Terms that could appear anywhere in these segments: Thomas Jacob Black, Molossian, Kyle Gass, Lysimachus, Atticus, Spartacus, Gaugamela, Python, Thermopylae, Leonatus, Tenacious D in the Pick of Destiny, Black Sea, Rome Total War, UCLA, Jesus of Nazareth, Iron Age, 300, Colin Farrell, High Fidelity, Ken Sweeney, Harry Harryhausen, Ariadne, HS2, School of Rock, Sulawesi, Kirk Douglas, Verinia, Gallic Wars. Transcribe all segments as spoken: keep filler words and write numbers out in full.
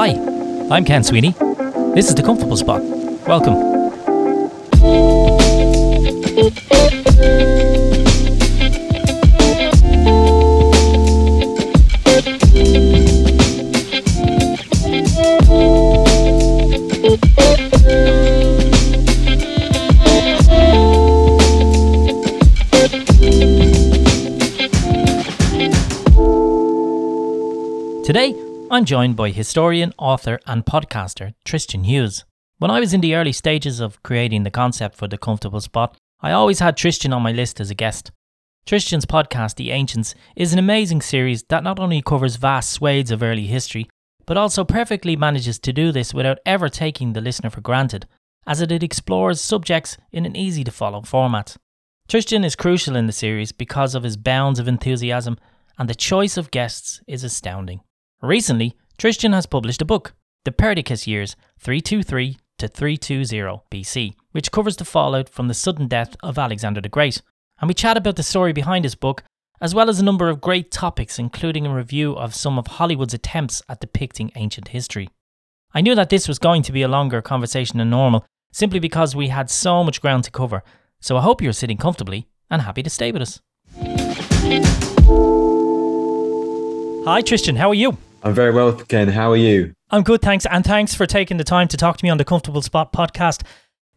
Hi, I'm Ken Sweeney. This is The Comfortable Spot. Welcome. Today, I'm joined by historian, author and podcaster Tristan Hughes. When I was in the early stages of creating the concept for The Comfortable Spot, I always had Tristan on my list as a guest. Tristan's podcast, The Ancients, is an amazing series that not only covers vast swathes of early history, but also perfectly manages to do this without ever taking the listener for granted, as it explores subjects in an easy-to-follow format. Tristan is crucial in the series because of his bounds of enthusiasm, and the choice of guests is astounding. Recently, Tristan has published a book, The Perdiccas Years, three twenty-three to three twenty B C, which covers the fallout from the sudden death of Alexander the Great. And we chat about the story behind his book, as well as a number of great topics, including a review of some of Hollywood's attempts at depicting ancient history. I knew that this was going to be a longer conversation than normal, simply because we had so much ground to cover. So I hope you're sitting comfortably and happy to stay with us. Hi Tristan, how are you? I'm very well, Ken. How are you? I'm good, thanks. And thanks for taking the time to talk to me on the Comfortable Spot podcast.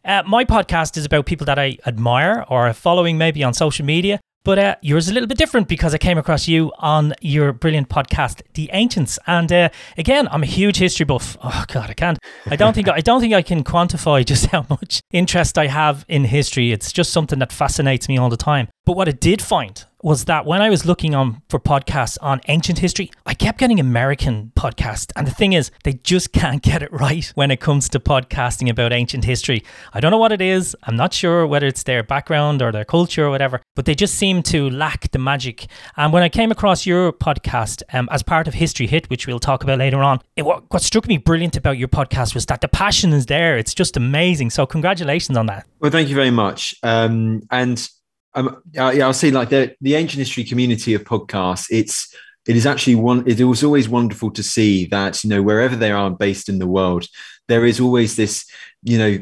Uh, my podcast is about people that I admire or are following maybe on social media. But uh, yours is a little bit different because I came across you on your brilliant podcast, The Ancients. And uh, again, I'm a huge history buff. Oh God, I can't. I don't think I don't think I can quantify just how much interest I have in history. It's just something that fascinates me all the time. But what I did find was that when I was looking on for podcasts on ancient history, I kept getting American podcasts. And the thing is, they just can't get it right when it comes to podcasting about ancient history. I don't know what it is. I'm not sure whether it's their background or their culture or whatever, but they just seem to lack the magic. And when I came across your podcast um, as part of History Hit, which we'll talk about later on, it, what, what struck me brilliant about your podcast was that the passion is there. It's just amazing. So congratulations on that. Well, thank you very much. Um, and um, uh, yeah, I'll say like the, the ancient history community of podcasts, it's it is actually one. It was always wonderful to see that, you know, wherever they are based in the world, there is always this, you know,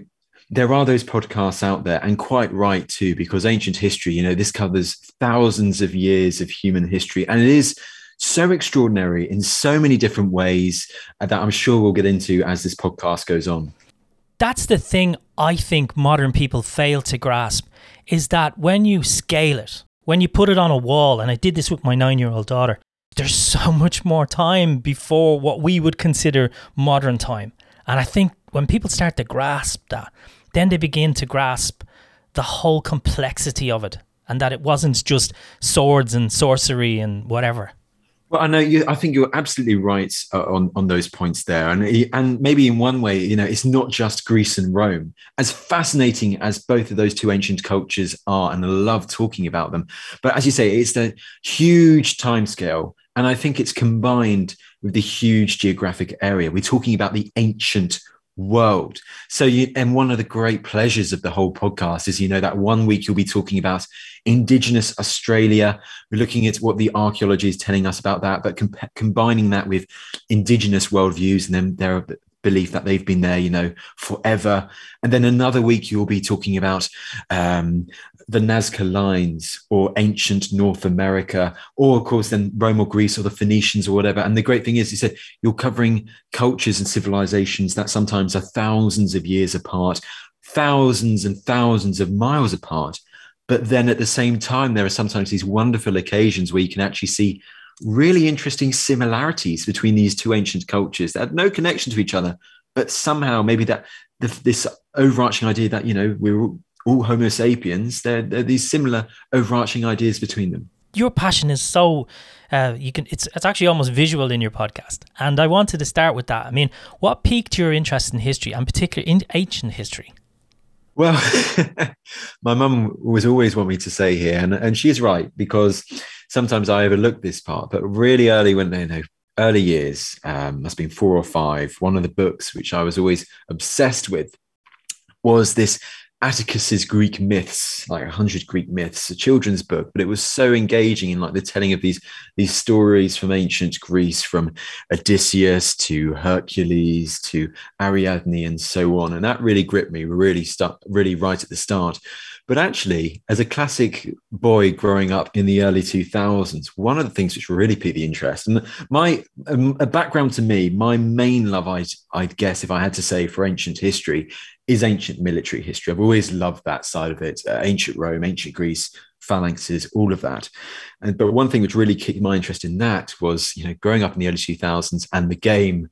there are those podcasts out there, and quite right too, because ancient history, you know, this covers thousands of years of human history. And it is so extraordinary in so many different ways that I'm sure we'll get into as this podcast goes on. That's the thing I think modern people fail to grasp, is that when you scale it, when you put it on a wall, and I did this with my nine-year-old daughter, there's so much more time before what we would consider modern time. And I think when people start to grasp that, then they begin to grasp the whole complexity of it, and that it wasn't just swords and sorcery and whatever. Well, I know you, I think you're absolutely right uh, on, on those points there. And, and maybe in one way, you know, it's not just Greece and Rome. As fascinating as both of those two ancient cultures are, and I love talking about them, but as you say, it's the huge timescale. And I think it's combined with the huge geographic area. We're talking about the ancient world. So you, and one of the great pleasures of the whole podcast is, you know, that one week you'll be talking about Indigenous Australia. We're looking at what the archaeology is telling us about that, but com- combining that with Indigenous worldviews and then their belief that they've been there, you know, forever. And then another week you'll be talking about um, the Nazca lines or ancient North America, or of course then Rome or Greece or the Phoenicians or whatever. And the great thing is, you said you're covering cultures and civilizations that sometimes are thousands of years apart, thousands and thousands of miles apart. But then at the same time, there are sometimes these wonderful occasions where you can actually see really interesting similarities between these two ancient cultures that had no connection to each other, but somehow maybe that the, this overarching idea that, you know, we're all, all Homo sapiens, there are these similar overarching ideas between them. Your passion is so, uh, you can it's it's actually almost visual in your podcast. And I wanted to start with that. I mean, what piqued your interest in history, and particularly in ancient history? Well, my mum was always want me to say here, and, and she's right, because sometimes I overlook this part, but really early when, you know, early years, um, must have been four or five, one of the books which I was always obsessed with was this Atticus's Greek myths, like one hundred Greek myths, a children's book, but it was so engaging in like the telling of these these stories from ancient Greece, from Odysseus to Hercules to Ariadne and so on. And that really gripped me, really stuck, really right at the start. But actually, as a classic boy growing up in the early two thousands, one of the things which really piqued the interest, and my um, a background to me, my main love, I'd, I'd guess, if I had to say, for ancient history, is ancient military history. I've always loved that side of it, uh, ancient Rome, ancient Greece, phalanxes, all of that. And but one thing which really kicked my interest in that was, you know, growing up in the early two thousands and the game,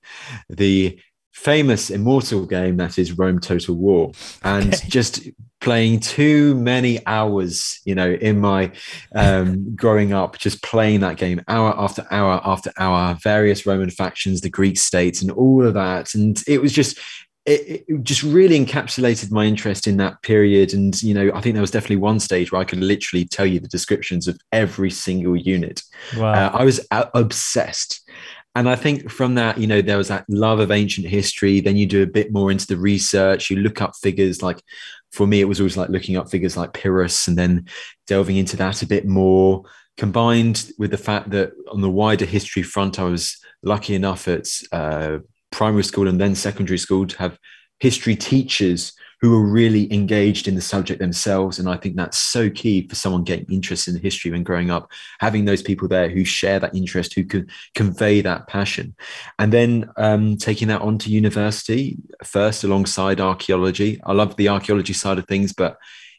the famous immortal game that is Rome Total War, and okay. just playing too many hours, you know, in my um, growing up, just playing that game hour after hour after hour, various Roman factions, the Greek states and all of that. And it was just, it, it just really encapsulated my interest in that period. And, you know, I think there was definitely one stage where I could literally tell you the descriptions of every single unit. Wow. Uh, I was obsessed. And I think from that, you know, there was that love of ancient history. Then you do a bit more into the research. You look up figures like, for me, it was always like looking up figures like Pyrrhus and then delving into that a bit more, combined with the fact that on the wider history front, I was lucky enough at uh, primary school and then secondary school to have history teachers who were really engaged in the subject themselves. And I think that's so key for someone getting interested in history when growing up, having those people there who share that interest, who can convey that passion. And then um, taking that on to university, first alongside archaeology. I love the archaeology side of things, but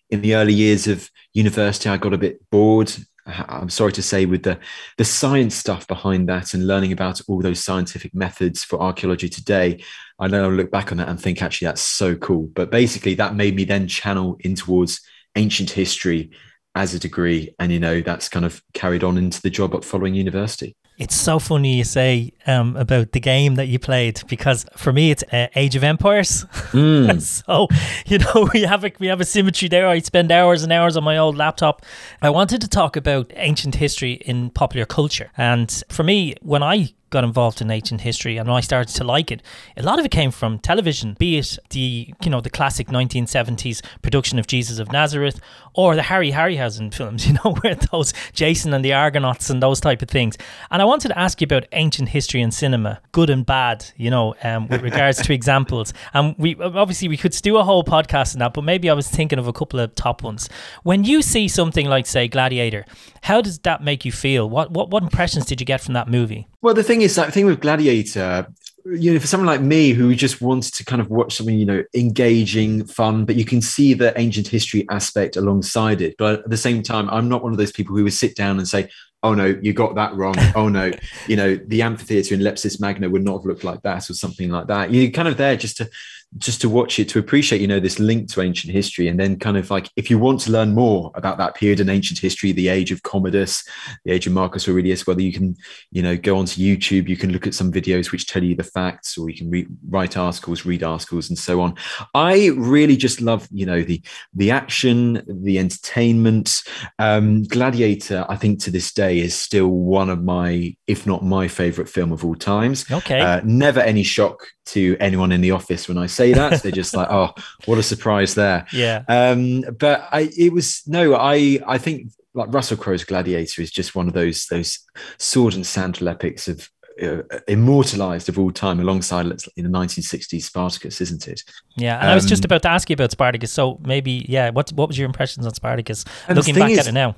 in the early years of university, I got a bit bored, I'm sorry to say, with the, the science stuff behind that and learning about all those scientific methods for archaeology today. I know I'll look back on that and think, actually, that's so cool. But basically, that made me then channel in towards ancient history as a degree. And, you know, that's kind of carried on into the job at following university. It's so funny you say um, about the game that you played, because for me it's uh, Age of Empires. Mm. So, you know, we have a, we have a symmetry there. I spend hours and hours on my old laptop. I wanted to talk about ancient history in popular culture. And for me, when I got involved in ancient history and I started to like it, a lot of it came from television, be it the, you know, the classic nineteen seventies production of Jesus of Nazareth or the Harry Harryhausen films, you know, where those Jason and the Argonauts and those type of things. And I wanted to ask you about ancient history and cinema, good and bad, you know, um, with regards to examples. And we obviously we could do a whole podcast on that, but maybe I was thinking of a couple of top ones. When you see something like, say, Gladiator, how does that make you feel? What what, what impressions did you get from that movie? Well, the thing is that thing with Gladiator, you know, for someone like me who just wanted to kind of watch something, you know, engaging, fun, but you can see the ancient history aspect alongside it. But at the same time, I'm not one of those people who would sit down and say, oh no, you got that wrong. Oh no, you know, the amphitheater in Lepsis Magna would not have looked like that or something like that. You're kind of there just to just to watch it, to appreciate, you know, this link to ancient history. And then kind of like, if you want to learn more about that period in ancient history, the age of Commodus, the age of Marcus Aurelius, whether you can, you know, go onto YouTube, you can look at some videos which tell you the facts, or you can re- write articles, read articles and so on. I really just love, you know, the, the action, the entertainment. Um, Gladiator, I think to this day is still one of my, if not my favorite film of all times. Okay. Uh, never any shock to anyone in the office when I say that. They're just like, oh, what a surprise there. Yeah. Um, but I, it was, no, I, I think like Russell Crowe's Gladiator is just one of those, those sword and sandal epics of uh, immortalized of all time, alongside in the nineteen sixties Spartacus, isn't it? Yeah. And um, I was just about to ask you about Spartacus. So maybe, yeah. What, what was your impressions on Spartacus looking back is, at it now?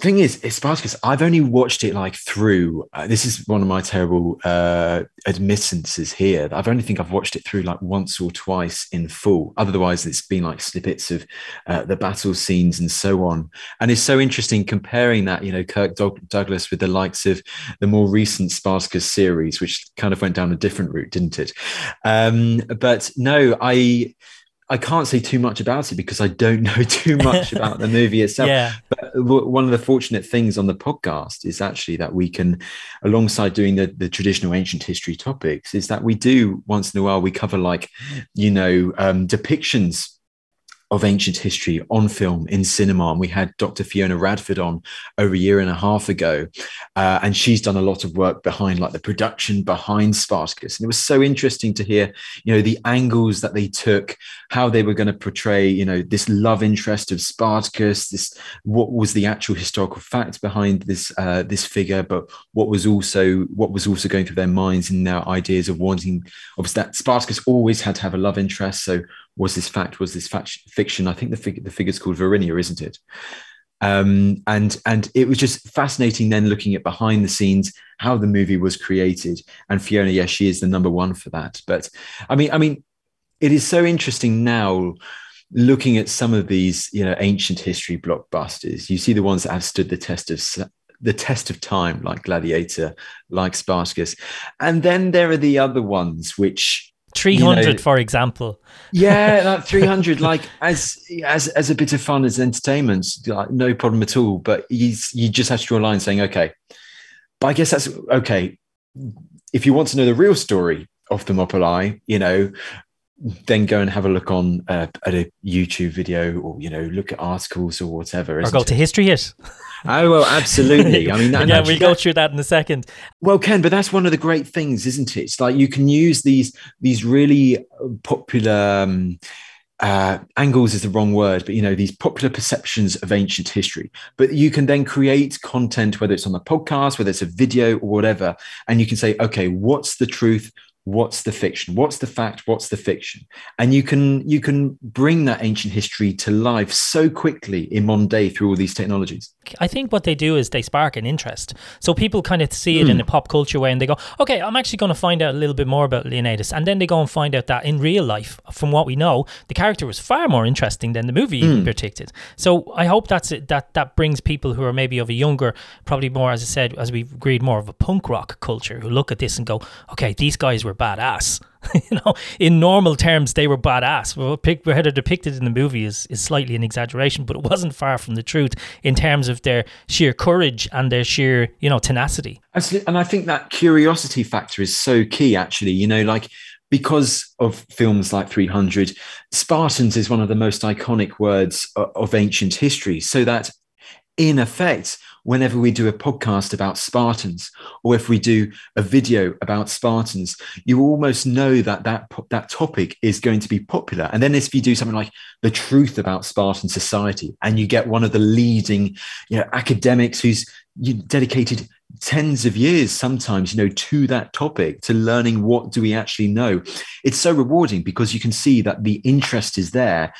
Thing is, it's Spartacus, I've only watched it like through, uh, this is one of my terrible uh, admittances here. I've only think I've watched it through like once or twice in full. Otherwise, it's been like snippets of uh, the battle scenes and so on. And it's so interesting comparing that, you know, Kirk Doug- Douglas with the likes of the more recent Spartacus series, which kind of went down a different route, didn't it? Um, but no, I... I can't say too much about it because I don't know too much about the movie itself. Yeah. But w- one of the fortunate things on the podcast is actually that we can, alongside doing the, the traditional ancient history topics, is that we do once in a while, we cover like, you know, um, depictions of ancient history on film in cinema. And we had Doctor Fiona Radford on over a year and a half ago. Uh, and she's done a lot of work behind like the production behind Spartacus. And it was so interesting to hear, you know, the angles that they took, how they were going to portray, you know, this love interest of Spartacus, this, what was the actual historical fact behind this, uh, this figure, but what was also, what was also going through their minds and their ideas of wanting, obviously that Spartacus always had to have a love interest. So was this fact, was this fact fiction? I think the fig- the figure's called Verinia, isn't it? Um, and, and it was just fascinating then looking at behind the scenes, how the movie was created. And Fiona, yes, she is the number one for that. But I mean, I mean, it is so interesting now looking at some of these, you know, ancient history blockbusters. You see the ones that have stood the test of the test of time, like Gladiator, like Spartacus. And then there are the other ones, which three hundred, you know, for example. Yeah, that three hundred, like as as as a bit of fun, as entertainment, like, no problem at all. But you, you just have to draw a line saying, okay, but I guess that's okay. If you want to know the real story of Thermopylae, you know, then go and have a look on uh, at a YouTube video, or, you know, look at articles or whatever. Or go it? to History Hit. Oh, well, absolutely. I mean, that, yeah, we go through that in a second. Well, Ken, but that's one of the great things, isn't it? It's like you can use these these really popular um, uh, angles is the wrong word, but, you know, these popular perceptions of ancient history. But you can then create content, whether it's on a podcast, whether it's a video or whatever, and you can say, okay, what's the truth? What's the fiction? What's the fact? What's the fiction? And you can you can bring that ancient history to life so quickly in one day through all these technologies. I think what they do is they spark an interest. So people kind of see it mm. in a pop culture way and they go, okay, I'm actually going to find out a little bit more about Leonidas. And then they go and find out that in real life, from what we know, the character was far more interesting than the movie mm. predicted. So I hope that's it, that that brings people who are maybe of a younger, probably more, as I said, as we've agreed, more of a punk rock culture, who look at this and go, okay, these guys were badass. You know, in normal terms, they were badass. Well, how they're depicted in the movie is, is slightly an exaggeration, but it wasn't far from the truth in terms of their sheer courage and their sheer, you know, tenacity. Absolutely. And I think that curiosity factor is so key, actually, you know, like because of films like three hundred, Spartans is one of the most iconic words of, of ancient history. So that in effect, whenever we do a podcast about Spartans, or if we do a video about Spartans, you almost know that that, that topic is going to be popular. And then if you do something like the truth about Spartan society, and you get one of the leading, you know, academics who's dedicated tens of years sometimes, you know, to that topic, to learning what do we actually know, it's so rewarding because you can see that the interest is there.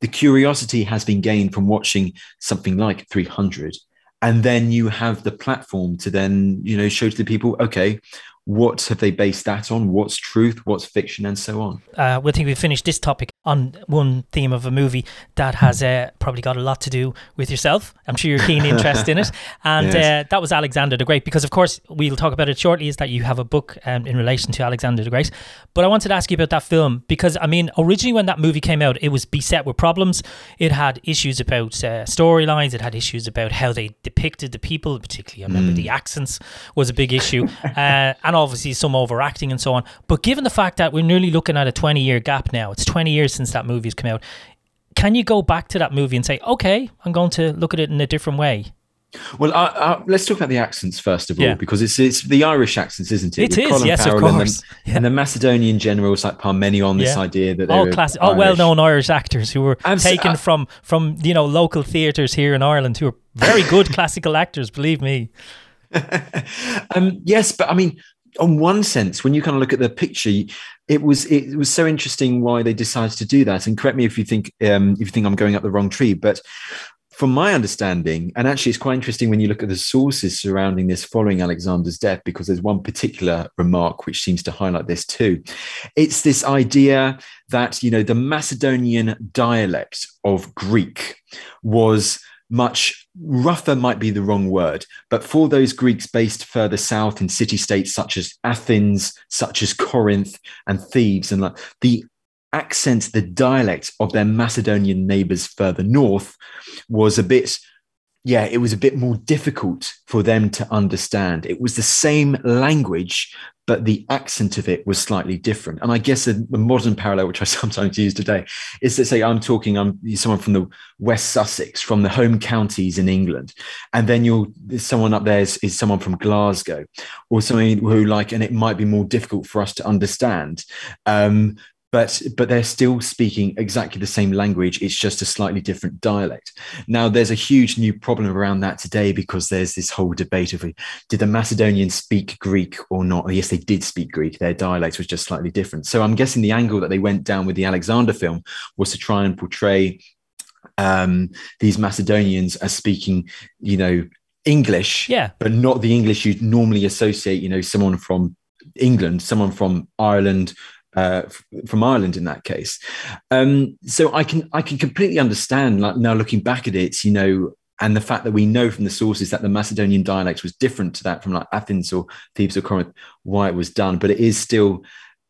The curiosity has been gained from watching something like three hundred. And then you have the platform to then, you know, show to the people, okay, what have they based that on? What's truth? What's fiction? And so on. Uh, we think we've finished this topic on one theme of a movie that has uh, probably got a lot to do with yourself. I'm sure you're keen interest in it. And yes. uh, that was Alexander the Great, because of course we'll talk about it shortly, is that you have a book um, in relation to Alexander the Great. But I wanted to ask you about that film, because I mean, originally when that movie came out, it was beset with problems. It had issues about uh, storylines. It had issues about how they depicted the people, particularly I remember mm. the accents was a big issue. uh, and obviously some overacting and so on. But given the fact that we're nearly looking at a twenty year gap now, it's twenty years since that movie's come out, can you go back to that movie and say, okay, I'm going to look at it in a different way? Well, uh, uh, let's talk about the accents first of all, yeah. because it's it's the Irish accents, isn't it? It With is, Colin yes, Farrell of course. And the, yeah. and the Macedonian generals like Parmenion, this yeah. idea that they all were classic, all well-known Irish actors who were Abs- taken uh, from from you know local theatres here in Ireland, who are very good classical actors, believe me. um, yes, but I mean, on one sense, when you kind of look at the picture, it was it was so interesting why they decided to do that. And correct me if you think um, if you think I'm going up the wrong tree, but from my understanding, and actually it's quite interesting when you look at the sources surrounding this following Alexander's death, because there's one particular remark which seems to highlight this too. It's this idea that, you know, the Macedonian dialect of Greek was much rougher, might be the wrong word, but for those Greeks based further south in city-states such as Athens, such as Corinth and Thebes, and like the accent, the dialect of their Macedonian neighbours further north was a bit yeah, it was a bit more difficult for them to understand. It was the same language, but the accent of it was slightly different. And I guess a, a modern parallel, which I sometimes use today, is to say I'm talking, I'm someone from the West Sussex, from the home counties in England. And then you'll someone up there is, is someone from Glasgow or something who like, and it might be more difficult for us to understand. Um, But, but they're still speaking exactly the same language. It's just a slightly different dialect. Now, there's a huge new problem around that today because there's this whole debate of, did the Macedonians speak Greek or not? Oh, yes, they did speak Greek. Their dialect was just slightly different. So I'm guessing the angle that they went down with the Alexander film was to try and portray um, these Macedonians as speaking, you know, English, yeah, but not the English you'd normally associate, you know, someone from England, someone from Ireland, Uh, from Ireland in that case. Um, so I can I can completely understand, like, now looking back at it, you know, and the fact that we know from the sources that the Macedonian dialect was different to that from like Athens or Thebes or Corinth, why it was done. But it is still,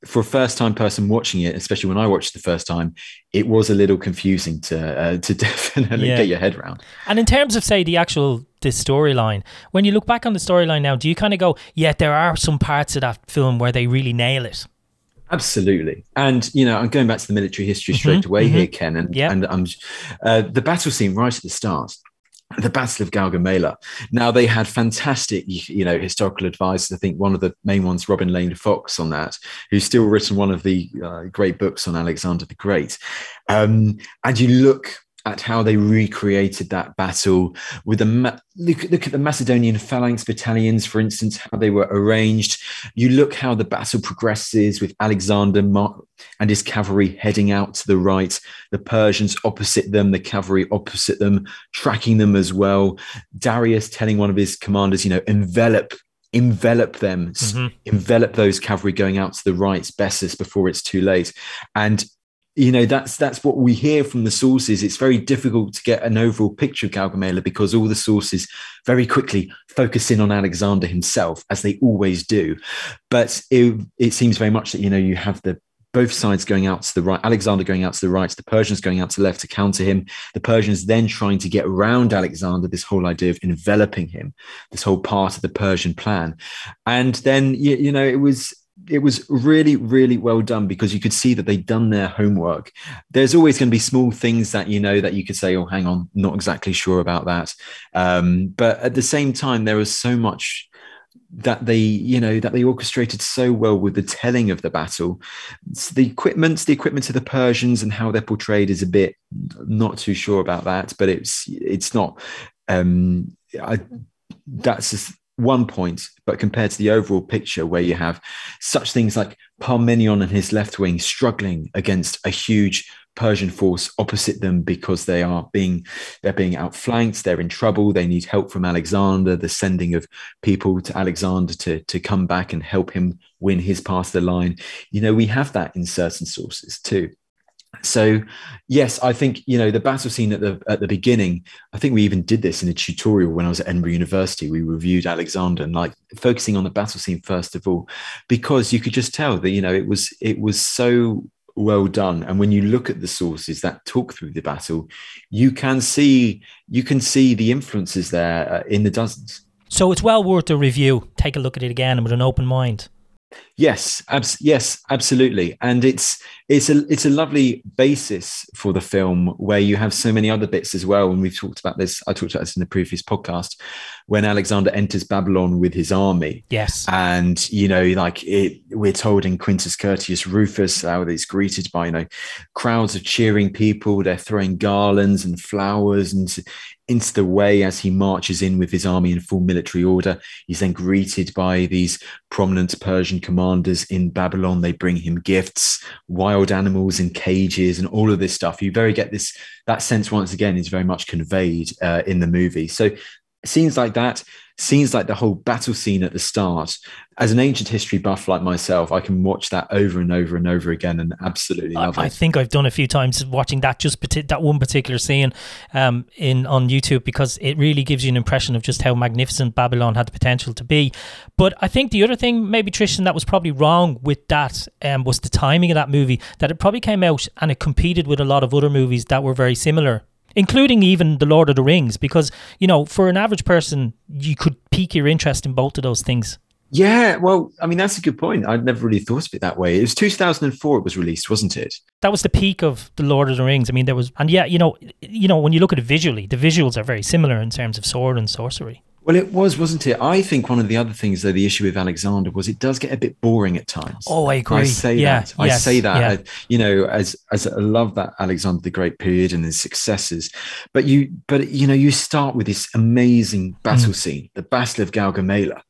for a first-time person watching it, especially when I watched the first time, it was a little confusing to uh, to definitely yeah. get your head around. And in terms of, say, the actual this storyline, when you look back on the storyline now, do you kind of go, yeah, there are some parts of that film where they really nail it? Absolutely. And, you know, I'm going back to the military history straight mm-hmm, away mm-hmm. here, Ken. And, yep. and um, uh, the battle scene right at the start, the Battle of Gaugamela. Now, they had fantastic, you know, historical advice. I think one of the main ones, Robin Lane Fox on that, who's still written one of the uh, great books on Alexander the Great. Um, and you look at how they recreated that battle with the ma- look, look at the Macedonian phalanx battalions, for instance, how they were arranged. You look how the battle progresses with Alexander Mar- and his cavalry heading out to the right, the Persians opposite them, the cavalry opposite them, tracking them as well. Darius telling one of his commanders, you know, envelop envelop them, mm-hmm. envelop those cavalry going out to the right, Bessus, before it's too late. And you know, that's that's what we hear from the sources. It's very difficult to get an overall picture of Gaugamela because all the sources very quickly focus in on Alexander himself, as they always do. But it, it seems very much that, you know, you have the both sides going out to the right, Alexander going out to the right, the Persians going out to the left to counter him, the Persians then trying to get around Alexander, this whole idea of enveloping him, this whole part of the Persian plan. And then, you, you know, it was... It was really, really well done because you could see that they'd done their homework. There's always going to be small things that, you know, that you could say, oh, hang on, not exactly sure about that. Um, but at the same time, there was so much that they, you know, that they orchestrated so well with the telling of the battle. It's the equipment, the equipment of the Persians and how they're portrayed is a bit not too sure about that, but it's, it's not, um, I, that's just, one point, but compared to the overall picture where you have such things like Parmenion and his left wing struggling against a huge Persian force opposite them because they are being, they're being outflanked, they're in trouble, they need help from Alexander, the sending of people to Alexander to, to come back and help him win his part of the line. You know, we have that in certain sources too. So, yes, I think, you know, the battle scene at the at the beginning, I think we even did this in a tutorial when I was at Edinburgh University. We reviewed Alexander and like focusing on the battle scene, first of all, because you could just tell that, you know, it was it was so well done. And when you look at the sources that talk through the battle, you can see you can see the influences there uh, in the dozens. So it's well worth a review. Take a look at it again and with an open mind. Yes, abs- yes, absolutely, and it's it's a it's a lovely basis for the film where you have so many other bits as well. And we've talked about this. I talked about this in the previous podcast when Alexander enters Babylon with his army. Yes, and you know, like it, we're told in Quintus Curtius Rufus how he's greeted by, you know, crowds of cheering people. They're throwing garlands and flowers and into the way as he marches in with his army in full military order. He's then greeted by these prominent Persian commanders in Babylon. They bring him gifts, wild animals in cages, and all of this stuff. You very get this, that sense once again is very much conveyed uh, in the movie. So scenes like that, scenes like the whole battle scene at the start, as an ancient history buff like myself, I can watch that over and over and over again and absolutely love I, it. I think I've done a few times watching that just pati- that one particular scene um, in on YouTube because it really gives you an impression of just how magnificent Babylon had the potential to be. But I think the other thing, maybe Tristan, that was probably wrong with that um, was the timing of that movie, that it probably came out and it competed with a lot of other movies that were very similar. including even The Lord of the Rings, because, you know, for an average person, you could pique your interest in both of those things. Yeah, well, I mean, that's a good point. I'd never really thought of it that way. It was two thousand four it was released, wasn't it? That was the peak of The Lord of the Rings. I mean, there was... And yeah, you know, you know, when you look at it visually, the visuals are very similar in terms of sword and sorcery. Well, it was, wasn't it? I think one of the other things, though, the issue with Alexander was it does get a bit boring at times. Oh, I agree. I say yeah, that. Yes, I say that. Yeah. I, you know, as as I love that Alexander the Great period and his successes, but you, but you know, you start with this amazing battle mm. scene, the Battle of Gaugamela,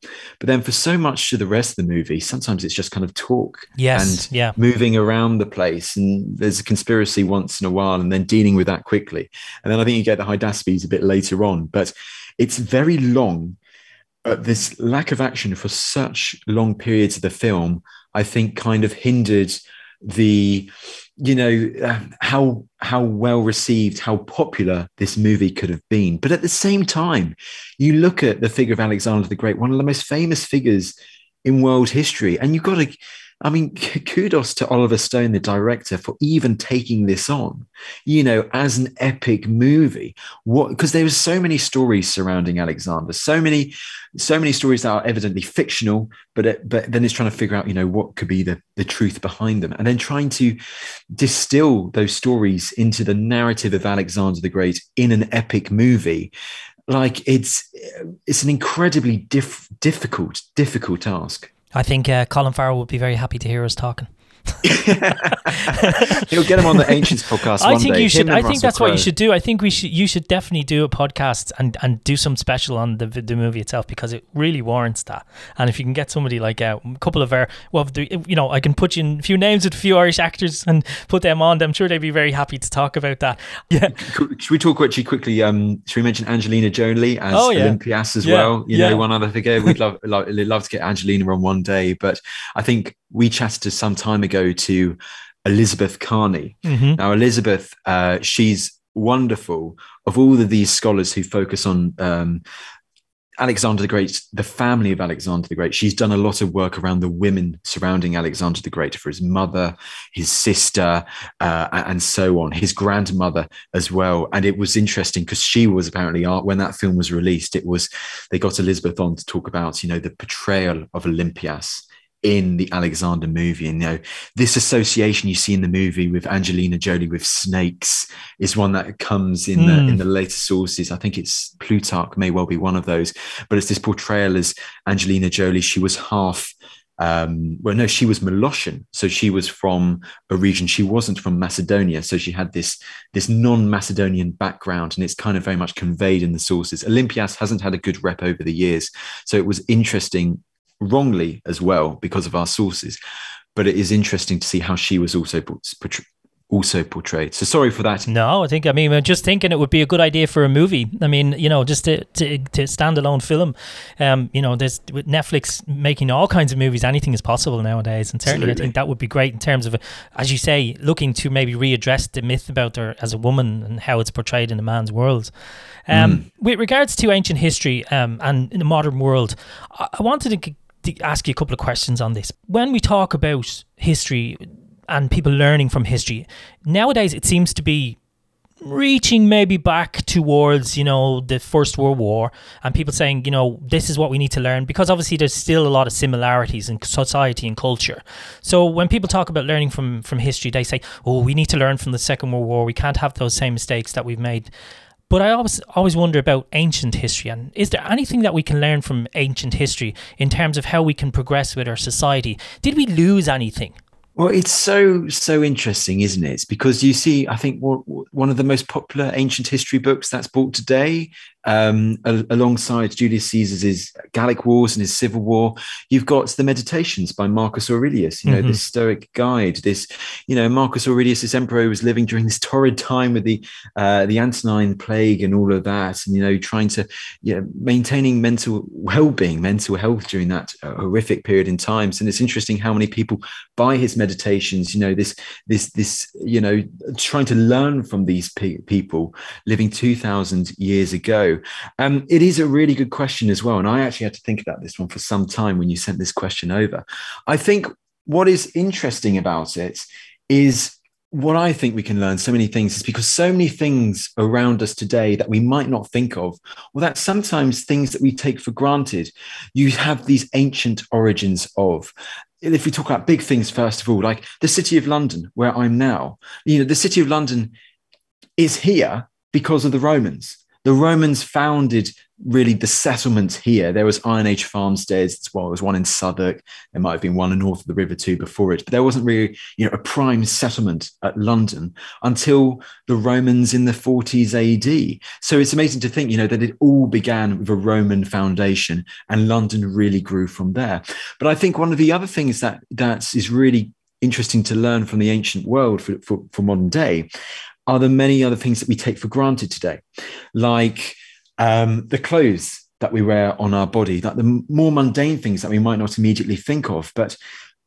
but then for so much of the rest of the movie, sometimes it's just kind of talk yes, and yeah. moving around the place, and there's a conspiracy once in a while, and then dealing with that quickly, and then I think you get the Hydaspes a bit later on, but. It's very long, but this lack of action for such long periods of the film, I think, kind of hindered the, you know, uh, how how well received, how popular this movie could have been. But at the same time, you look at the figure of Alexander the Great, one of the most famous figures in world history, and you've got to. I mean, kudos to Oliver Stone, the director, for even taking this on, you know, as an epic movie. What, because there were so many stories surrounding Alexander, so many, so many stories that are evidently fictional, but it, but then it's trying to figure out, you know, what could be the, the truth behind them, and then trying to distill those stories into the narrative of Alexander the Great in an epic movie. Like it's it's an incredibly diff, difficult, difficult task. I think uh, Colin Farrell would be very happy to hear us talking. He'll get him on the Ancients podcast I one think day. You should, I Russell think that's Crowe. What you should do. I think we should. You should definitely do a podcast and, and do some special on the the movie itself, because it really warrants that. And if you can get somebody like uh, a couple of our, well, the, you know, I can put you in a few names with a few Irish actors and put them on. I'm sure they'd be very happy to talk about that. Yeah. Should we talk actually quickly? Um, should we mention Angelina Jolie as oh, yeah. Olympias as yeah. well? You yeah. know, one other figure. We'd love, love love to get Angelina on one day, but I think we chatted some time ago to Elizabeth Carney. Mm-hmm. Now, Elizabeth, uh, she's wonderful. Of all of these scholars who focus on um, Alexander the Great, the family of Alexander the Great, she's done a lot of work around the women surrounding Alexander the Great, for his mother, his sister, uh, and so on, his grandmother as well. And it was interesting because she was apparently, when that film was released, it was, they got Elizabeth on to talk about, you know, the portrayal of Olympias in the Alexander movie. And you know, this association you see in the movie with Angelina Jolie with snakes is one that comes in mm. the in the later sources. I think it's Plutarch may well be one of those, but it's this portrayal as Angelina Jolie. She was half um well no she was Molossian, so she was from a region, she wasn't from Macedonia, so she had this this non-Macedonian background, and it's kind of very much conveyed in the sources. Olympias hasn't had a good rep over the years, so it was interesting, wrongly as well because of our sources, but it is interesting to see how she was also also portrayed. So sorry for that. No, I think I mean I'm just thinking it would be a good idea for a movie. I mean, you know, just to to, to standalone film. Um, you know, there's with Netflix making all kinds of movies, anything is possible nowadays, and certainly Absolutely. I think that would be great in terms of, as you say, looking to maybe readdress the myth about her as a woman and how it's portrayed in a man's world. Um, mm. With regards to ancient history um and in the modern world, I, I wanted to. To ask you a couple of questions on this. When we talk about history and people learning from history, nowadays it seems to be reaching maybe back towards, you know, the First World War, and people saying, you know, this is what we need to learn, because obviously there's still a lot of similarities in society and culture. So when people talk about learning from, from history, they say, oh, we need to learn from the Second World War. We can't have those same mistakes that we've made. But I always always wonder about ancient history, and is there anything that we can learn from ancient history in terms of how we can progress with our society? Did we lose anything? Well, it's so, so interesting, isn't it? It's because you see, I think one of the most popular ancient history books that's bought today, um, alongside Julius Caesar's Gallic Wars and his Civil War, you've got the Meditations by Marcus Aurelius, you know, mm-hmm. this Stoic guide, this, you know, Marcus Aurelius, this emperor, was living during this torrid time with the, uh, the Antonine Plague and all of that. And, you know, trying to, you know, maintaining mental well-being, mental health during that uh, horrific period in times. And it's interesting how many people buy his Meditations, you know, this, this, this, you know, trying to learn from these pe- people living two thousand years ago. Um, it is a really good question as well. And I actually had to think about this one for some time when you sent this question over. I think what is interesting about it is what I think we can learn so many things is because so many things around us today that we might not think of, or that sometimes things that we take for granted, you have these ancient origins of. If we talk about big things, first of all, like the city of London, where I'm now, you know, the city of London is here because of the Romans. The Romans founded really the settlements here. There was Iron Age farmsteads. Well, there was one in Southwark. There might have been one north of the river too before it, but there wasn't really, you know, a prime settlement at London until the Romans in the forties A D. So it's amazing to think, you know, that it all began with a Roman foundation, and London really grew from there. But I think one of the other things that that is really interesting to learn from the ancient world for, for, for modern day are the many other things that we take for granted today, like um, the clothes that we wear on our body, like the more mundane things that we might not immediately think of. But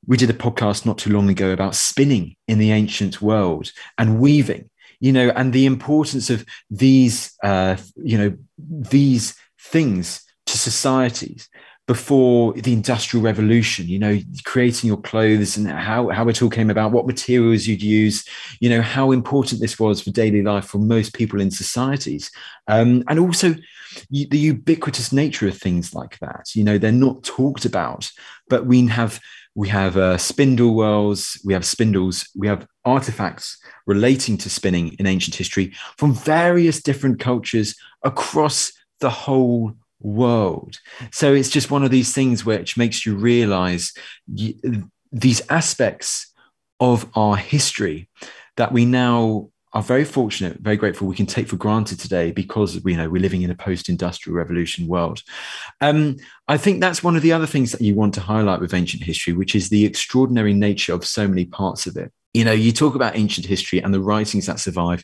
we did a podcast not too long ago about spinning in the ancient world and weaving, you know, and the importance of these, uh, you know, these things to societies. Before the Industrial Revolution, you know, creating your clothes and how, how it all came about, what materials you'd use, you know, how important this was for daily life for most people in societies. Um, and also you, the ubiquitous nature of things like that. You know, they're not talked about, but we have we have uh, spindle whorls, we have spindles, we have artifacts relating to spinning in ancient history from various different cultures across the whole world. So it's just one of these things which makes you realize y- these aspects of our history that we now are very fortunate, very grateful we can take for granted today because we you know we're living in a post-industrial revolution world. Um, I think that's one of the other things that you want to highlight with ancient history, which is the extraordinary nature of so many parts of it. You know, you talk about ancient history and the writings that survive,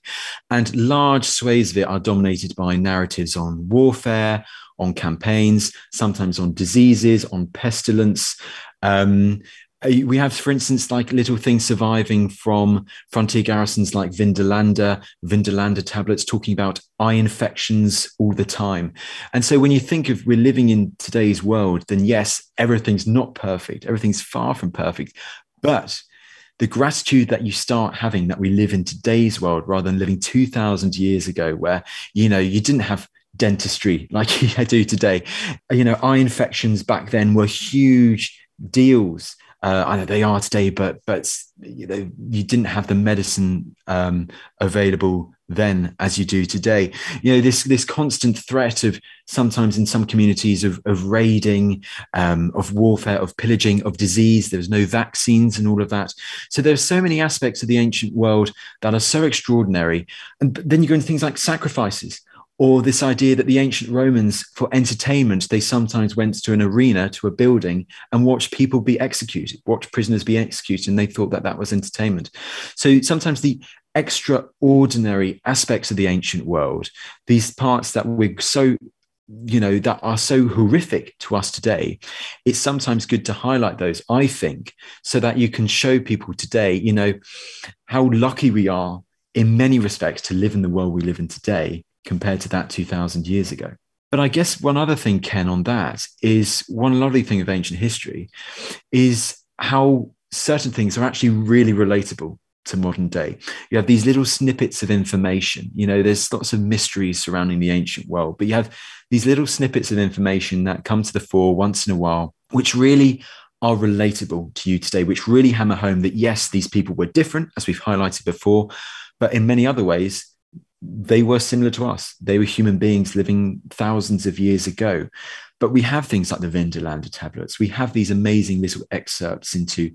and large swathes of it are dominated by narratives on warfare, on campaigns, sometimes on diseases, on pestilence. Um, we have, for instance, like little things surviving from frontier garrisons like Vindolanda, Vindolanda tablets talking about eye infections all the time. And so when you think of we're living in today's world, then yes, everything's not perfect. Everything's far from perfect. But the gratitude that you start having that we live in today's world rather than living two thousand years ago where, you know, you didn't have dentistry like I do today. You know, eye infections back then were huge deals. Uh, I know they are today, but but you know, you didn't have the medicine um, available then as you do today. You know, this this constant threat of sometimes in some communities of, of raiding, um, of warfare, of pillaging, of disease. There's no vaccines and all of that. So there's so many aspects of the ancient world that are so extraordinary. And then you go into things like sacrifices. Or this idea that the ancient Romans, for entertainment, they sometimes went to an arena, to a building, and watched people be executed, watched prisoners be executed, and they thought that that was entertainment. So sometimes the extraordinary aspects of the ancient world, these parts that we're so, you know, that are so horrific to us today, it's sometimes good to highlight those, I think, so that you can show people today, you know, how lucky we are in many respects to live in the world we live in today, compared to that two thousand years ago. But I guess one other thing, Ken, on that is one lovely thing of ancient history is how certain things are actually really relatable to modern day. You have these little snippets of information. You know, there's lots of mysteries surrounding the ancient world, but you have these little snippets of information that come to the fore once in a while, which really are relatable to you today, which really hammer home that, yes, these people were different, as we've highlighted before, but in many other ways, they were similar to us. They were human beings living thousands of years ago. But we have things like the Vindolanda tablets. We have these amazing little excerpts into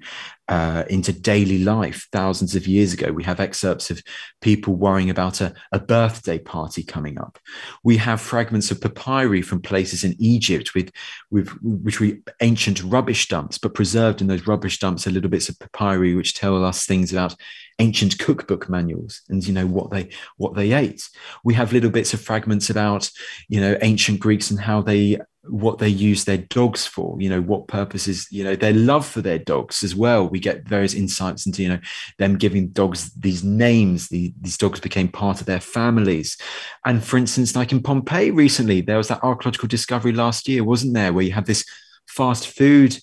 uh, into daily life thousands of years ago. We have excerpts of people worrying about a, a birthday party coming up. We have fragments of papyri from places in Egypt with, with which were ancient rubbish dumps, but preserved in those rubbish dumps are little bits of papyri which tell us things about ancient cookbook manuals and, you know, what they what they ate. We have little bits of fragments about, you know, ancient Greeks and how they what they use their dogs for, you know, what purposes, you know, their love for their dogs as well. We get various insights into, you know, them giving dogs these names. The, these dogs became part of their families. And for instance, like in Pompeii recently, there was that archaeological discovery last year, wasn't there, where you have this fast food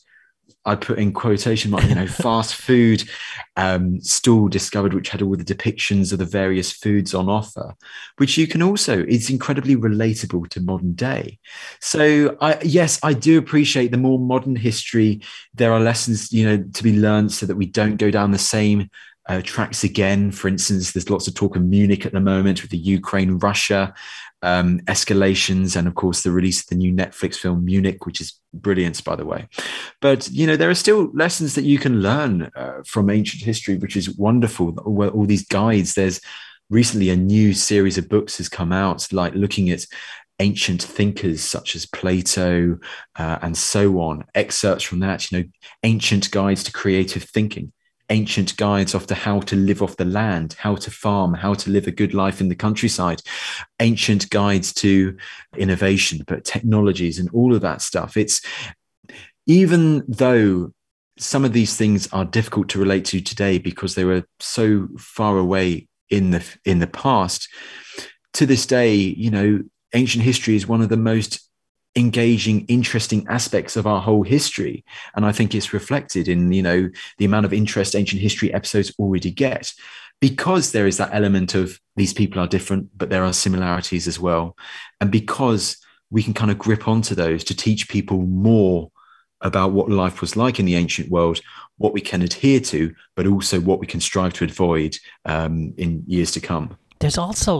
I put in quotation marks, you know, fast food um, stall discovered, which had all the depictions of the various foods on offer, which you can also, it's incredibly relatable to modern day. So I, yes, I do appreciate the more modern history. There are lessons, you know, to be learned so that we don't go down the same Uh, tracks again. For instance, there's lots of talk of Munich at the moment with the Ukraine, Russia um, escalations, and of course the release of the new Netflix film Munich, which is brilliant, by the way. But you know, there are still lessons that you can learn uh, from ancient history, which is wonderful. All, all these guides. There's recently a new series of books has come out, like looking at ancient thinkers such as Plato uh, and so on. Excerpts from that, you know, ancient guides to creative thinking. Ancient guides after how to live off the land, how to farm, how to live a good life in the countryside, ancient guides to innovation, but technologies and all of that stuff. It's, even though some of these things are difficult to relate to today because they were so far away in the in the past, to this day, you know, ancient history is one of the most engaging, interesting aspects of our whole history. And I think it's reflected in, you know, the amount of interest ancient history episodes already get, because there is that element of these people are different, but there are similarities as well. And because we can kind of grip onto those to teach people more about what life was like in the ancient world, what we can adhere to, but also what we can strive to avoid um, in years to come. There's also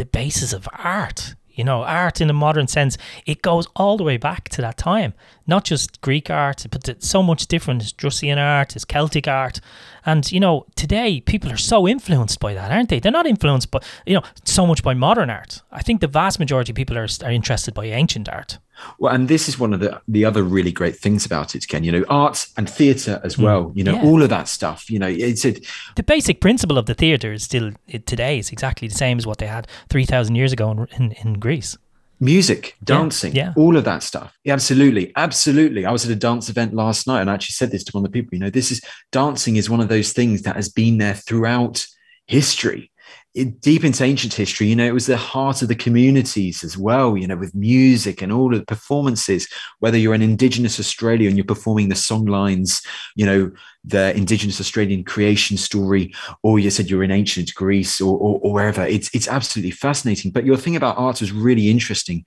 the basis of art. You know, art in the modern sense, it goes all the way back to that time. Not just Greek art, but so much different. It's Drusian art, it's Celtic art. And, you know, today people are so influenced by that, aren't they? They're not influenced by, you know, so much by modern art. I think the vast majority of people are, are interested by ancient art. Well, and this is one of the, the other really great things about it, Ken, you know, arts and theatre as well, you know, yeah. all of that stuff, you know, it's a... The basic principle of the theatre is still it, today is exactly the same as what they had three thousand years ago in, in, in Greece. Music, dancing, yeah, yeah. all of that stuff. Yeah, absolutely. Absolutely. I was at a dance event last night and I actually said this to one of the people, you know, this is, dancing is one of those things that has been there throughout history. It, deep into ancient history, you know, it was the heart of the communities as well, you know, with music and all of the performances, whether you're an Indigenous Australian and you're performing the song lines, you know, the Indigenous Australian creation story, or you said you're in ancient Greece or, or, or wherever. It's, it's absolutely fascinating. But your thing about art is really interesting.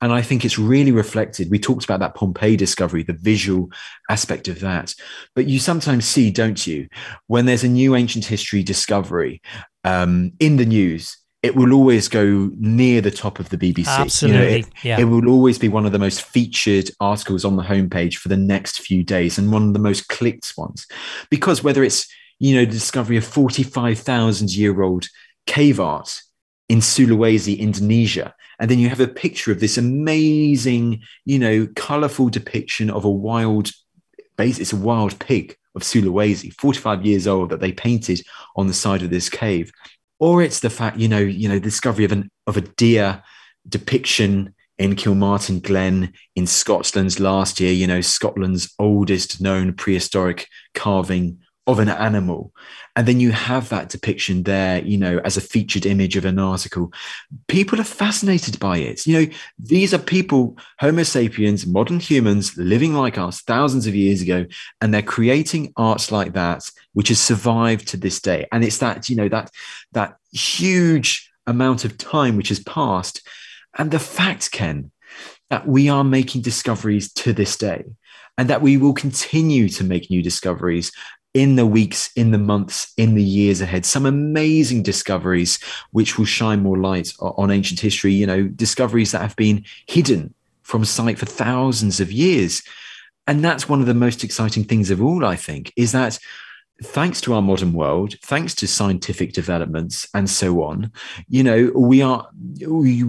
And I think it's really reflected. We talked about that Pompeii discovery, the visual aspect of that. But you sometimes see, don't you, when there's a new ancient history discovery, Um, in the news, it will always go near the top of the B B C. Absolutely. You know, it, yeah. it will always be one of the most featured articles on the homepage for the next few days and one of the most clicked ones. Because whether it's, you know, the discovery of forty-five thousand year old cave art in Sulawesi, Indonesia, and then you have a picture of this amazing, you know, colorful depiction of a wild base, it's a wild pig of Sulawesi, forty-five years old, that they painted on the side of this cave. Or it's the fact, you know, you know, the discovery of an of a deer depiction in Kilmartin Glen in Scotland last year, you know, Scotland's oldest known prehistoric carving of an animal. And then you have that depiction there, you know, as a featured image of an article. People are fascinated by it. You know, these are people, Homo sapiens, modern humans, living like us thousands of years ago, and they're creating arts like that, which has survived to this day. And it's that, you know, that, that huge amount of time which has passed. And the fact, Ken, that we are making discoveries to this day, and that we will continue to make new discoveries in the weeks, in the months, in the years ahead. Some amazing discoveries which will shine more light on ancient history, you know, discoveries that have been hidden from sight for thousands of years. And that's one of the most exciting things of all, I think, is that thanks to our modern world, thanks to scientific developments and so on, you know, we are,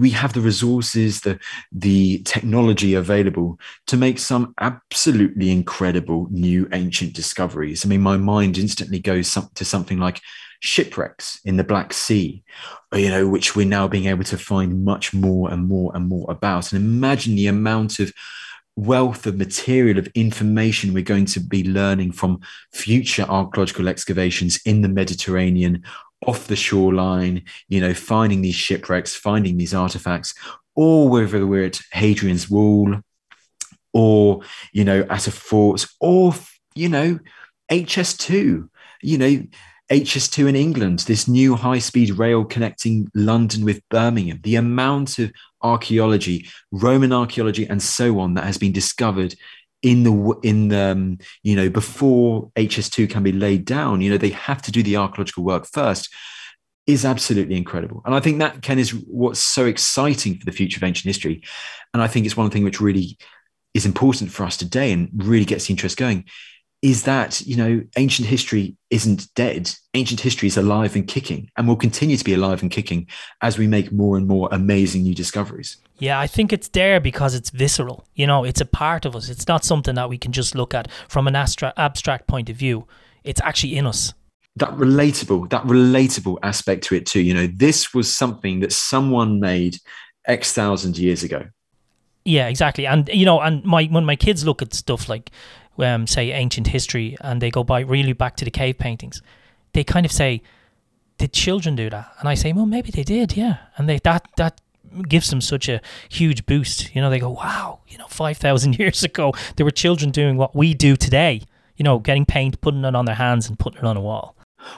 we have the resources, the, the technology available to make some absolutely incredible new ancient discoveries. I mean, my mind instantly goes to something like shipwrecks in the Black Sea, you know, which we're now being able to find much more and more and more about. And imagine the amount of wealth of material, of information we're going to be learning from future archaeological excavations in the Mediterranean, off the shoreline, you know, finding these shipwrecks, finding these artifacts, or whether we're at Hadrian's Wall or, you know, at a fort, or you know, H S two, you know, H S two in England, this new high-speed rail connecting London with Birmingham, the amount of archaeology, Roman archaeology and so on that has been discovered in the, in the, um, you know, before H S two can be laid down, you know, they have to do the archaeological work first, is absolutely incredible. And I think that, Ken, is what's so exciting for the future of ancient history. And I think it's one thing which really is important for us today and really gets the interest going, is that, you know, ancient history isn't dead. Ancient history is alive and kicking, and will continue to be alive and kicking as we make more and more amazing new discoveries. Yeah, I think it's there because it's visceral. You know, it's a part of us. It's not something that we can just look at from an astra- abstract point of view. It's actually in us. That relatable, that relatable aspect to it too. You know, this was something that someone made X thousand years ago. Yeah, exactly. And, you know, and my when my kids look at stuff like, Um, say ancient history, and they go by really back to the cave paintings, they kind of say, did children do that? And I say, well, maybe they did, yeah. And they that that gives them such a huge boost. You know, they go, wow, you know, five thousand years ago, there were children doing what we do today, you know, getting paint, putting it on their hands and putting it on a wall.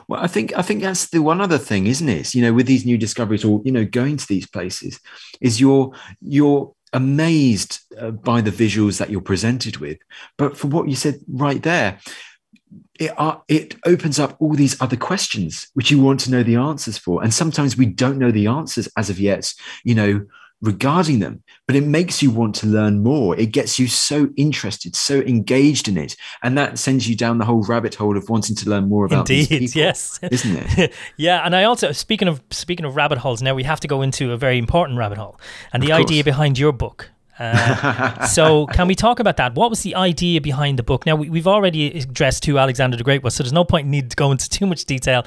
Well, I think I think that's the one other thing, isn't it? You know, with these new discoveries or, you know, going to these places, is you're, you're amazed uh, by the visuals that you're presented with. But for what you said right there, it, uh, it opens up all these other questions which you want to know the answers for. And sometimes we don't know the answers as of yet, you know, regarding them, but it makes you want to learn more. It gets you so interested, so engaged in it, and that sends you down the whole rabbit hole of wanting to learn more about Indeed, these people, yes, isn't it? Yeah, and I also, speaking of speaking of rabbit holes, now we have to go into a very important rabbit hole, and the idea behind your book. Uh, so can we talk about that? What was the idea behind the book? Now we, we've already addressed who Alexander the Great was, so there's no point in need to go into too much detail.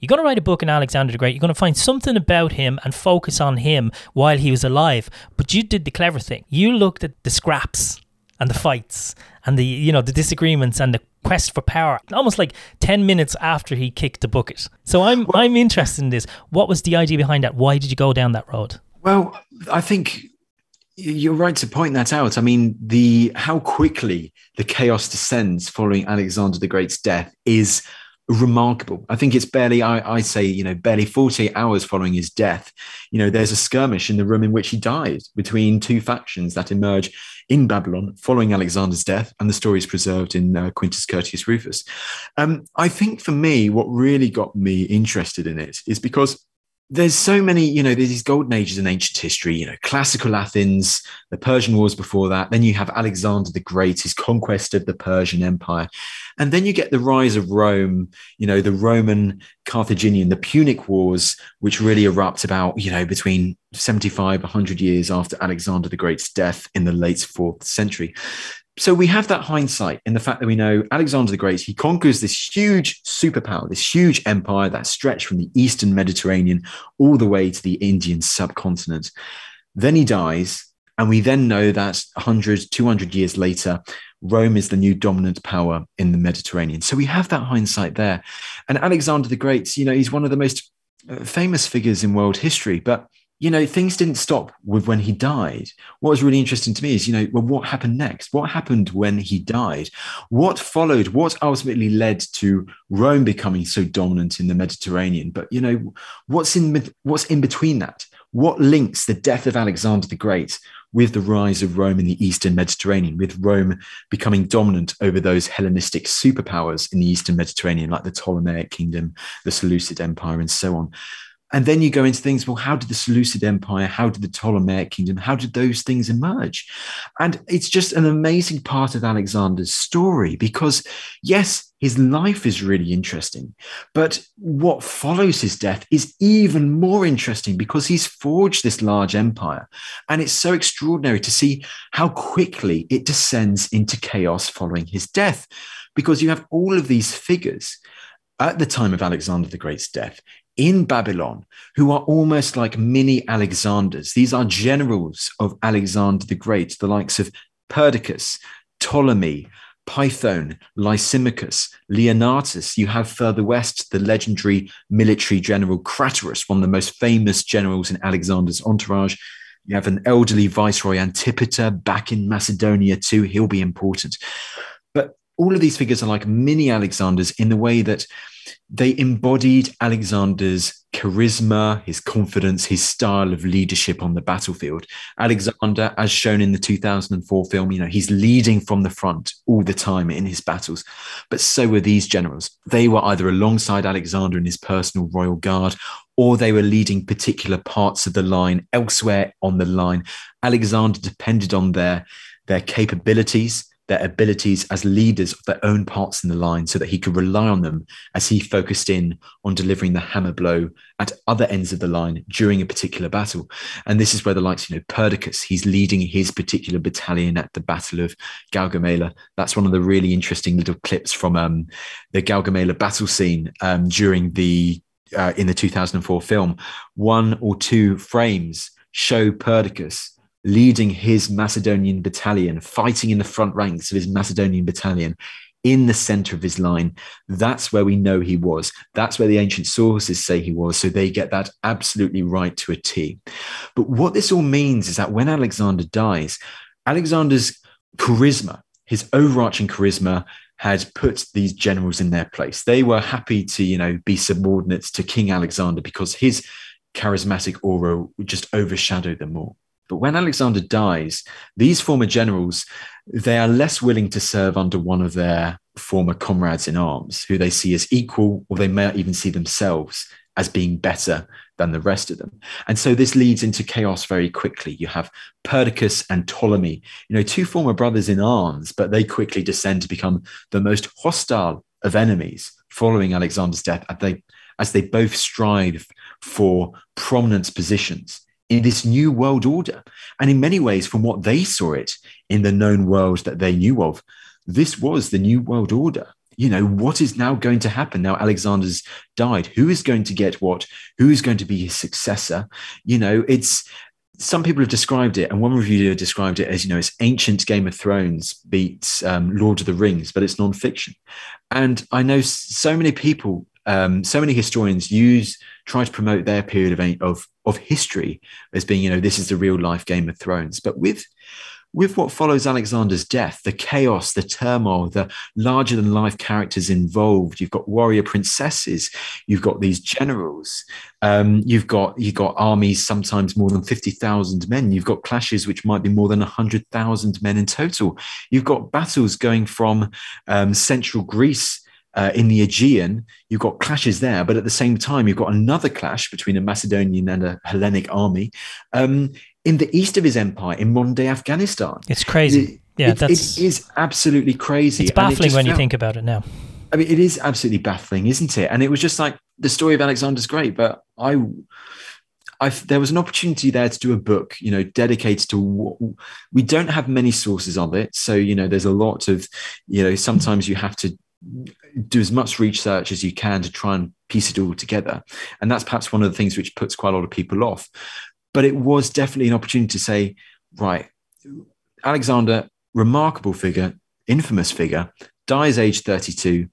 You're going to write a book on Alexander the Great. You're going to find something about him and focus on him while he was alive. But you did the clever thing. You looked at the scraps and the fights and the, you know, the disagreements and the quest for power, almost like ten minutes after he kicked the bucket. So I'm well, I'm interested in this. What was the idea behind that? Why did you go down that road? Well, I think you're right to point that out. I mean, the how quickly the chaos descends following Alexander the Great's death is remarkable. I think it's barely, I, I say, you know, barely forty-eight hours following his death. You know, there's a skirmish in the room in which he died between two factions that emerge in Babylon following Alexander's death, and the story is preserved in uh, Quintus Curtius Rufus. Um, I think for me, what really got me interested in it is because there's so many, you know, there's these golden ages in ancient history, you know, classical Athens, the Persian Wars before that. Then you have Alexander the Great, his conquest of the Persian Empire. And then you get the rise of Rome, you know, the Roman, Carthaginian, the Punic Wars, which really erupt about, you know, between seventy-five, one hundred years after Alexander the Great's death in the late fourth century. So we have that hindsight in the fact that we know Alexander the Great, he conquers this huge superpower, this huge empire that stretched from the Eastern Mediterranean all the way to the Indian subcontinent. Then he dies. And we then know that one hundred, two hundred years later, Rome is the new dominant power in the Mediterranean. So we have that hindsight there. And Alexander the Great, you know, he's one of the most famous figures in world history, but you know, things didn't stop with when he died. What was really interesting to me is, you know, well, what happened next? What happened when he died? What followed? What ultimately led to Rome becoming so dominant in the Mediterranean? But, you know, what's in what's in between that? What links the death of Alexander the Great with the rise of Rome in the Eastern Mediterranean, with Rome becoming dominant over those Hellenistic superpowers in the Eastern Mediterranean, like the Ptolemaic Kingdom, the Seleucid Empire, and so on? And then you go into things, well, how did the Seleucid Empire, how did the Ptolemaic Kingdom, how did those things emerge? And it's just an amazing part of Alexander's story because, yes, his life is really interesting, but what follows his death is even more interesting because he's forged this large empire. And it's so extraordinary to see how quickly it descends into chaos following his death, because you have all of these figures at the time of Alexander the Great's death in Babylon, who are almost like mini Alexanders. These are generals of Alexander the Great, the likes of Perdiccas, Ptolemy, Python, Lysimachus, Leonatus. You have further west, the legendary military general Craterus, one of the most famous generals in Alexander's entourage. You have an elderly viceroy, Antipater, back in Macedonia too. He'll be important. But all of these figures are like mini Alexanders in the way that they embodied Alexander's charisma, his confidence, his style of leadership on the battlefield. Alexander, as shown in the two thousand four film, you know, he's leading from the front all the time in his battles. But so were these generals. They were either alongside Alexander in his personal royal guard, or they were leading particular parts of the line elsewhere on the line. Alexander depended on their, their capabilities, their abilities as leaders of their own parts in the line, so that he could rely on them as he focused in on delivering the hammer blow at other ends of the line during a particular battle. And this is where the likes, you know, Perdiccas, he's leading his particular battalion at the Battle of Gaugamela. That's one of the really interesting little clips from um, the Gaugamela battle scene um, during the, uh, in the two thousand four film. One or two frames show Perdiccas leading his Macedonian battalion, fighting in the front ranks of his Macedonian battalion in the center of his line. That's where we know he was. That's where the ancient sources say he was. So they get that absolutely right to a T. But what this all means is that when Alexander dies, Alexander's charisma, his overarching charisma, had put these generals in their place. They were happy to, you know, be subordinates to King Alexander because his charismatic aura would just overshadow them all. But when Alexander dies, these former generals, they are less willing to serve under one of their former comrades in arms, who they see as equal, or they may even see themselves as being better than the rest of them. And so this leads into chaos very quickly. You have Perdiccas and Ptolemy, you know, two former brothers in arms, but they quickly descend to become the most hostile of enemies following Alexander's death, as they, as they both strive for prominent positions in this new world order. And in many ways, from what they saw it in the known world that they knew of, this was the new world order. You know, what is now going to happen now Alexander's died? Who is going to get what? Who is going to be his successor? You know, it's, some people have described it, and one reviewer described it as, you know, it's ancient Game of Thrones beats um, Lord of the Rings, but it's non-fiction. And I know so many people, Um, so many historians use try to promote their period of, of of history as being, you know, this is the real life Game of Thrones. But with with what follows Alexander's death, the chaos, the turmoil, the larger than life characters involved. You've got warrior princesses, you've got these generals, um, you've got you've got armies sometimes more than fifty thousand men. You've got clashes which might be more than a hundred thousand men in total. You've got battles going from um, central Greece. Uh, in the Aegean, you've got clashes there, but at the same time, you've got another clash between a Macedonian and a Hellenic army um, in the east of his empire, in modern-day Afghanistan. It's crazy. It, yeah, it, that's, it is absolutely crazy. It's baffling it when felt, you think about it now. I mean, it is absolutely baffling, isn't it? And it was just like, the story of Alexander's great, but I... I've, there was an opportunity there to do a book, you know, dedicated to what we don't have many sources of it. So, you know, there's a lot of, you know, sometimes you have to do as much research as you can to try and piece it all together. And that's perhaps one of the things which puts quite a lot of people off. But it was definitely an opportunity to say, right, Alexander, remarkable figure, infamous figure, dies age thirty-two.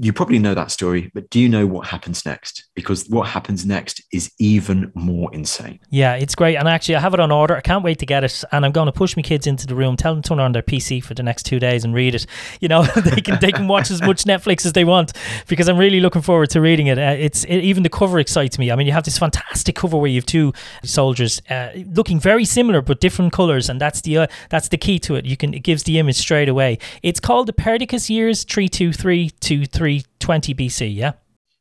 You probably know that story, but do you know what happens next? Because what happens next is even more insane. Yeah, it's great. And actually, I have it on order. I can't wait to get it. And I'm going to push my kids into the room, tell them to turn on their P C for the next two days and read it. You know, they can they can watch as much Netflix as they want, because I'm really looking forward to reading it. Uh, it's it, even the cover excites me. I mean, you have this fantastic cover where you have two soldiers uh, looking very similar, but different colours. And that's the uh, that's the key to it. You can It gives the image straight away. It's called The Perdiccas Years, three two three to three twenty B C, yeah?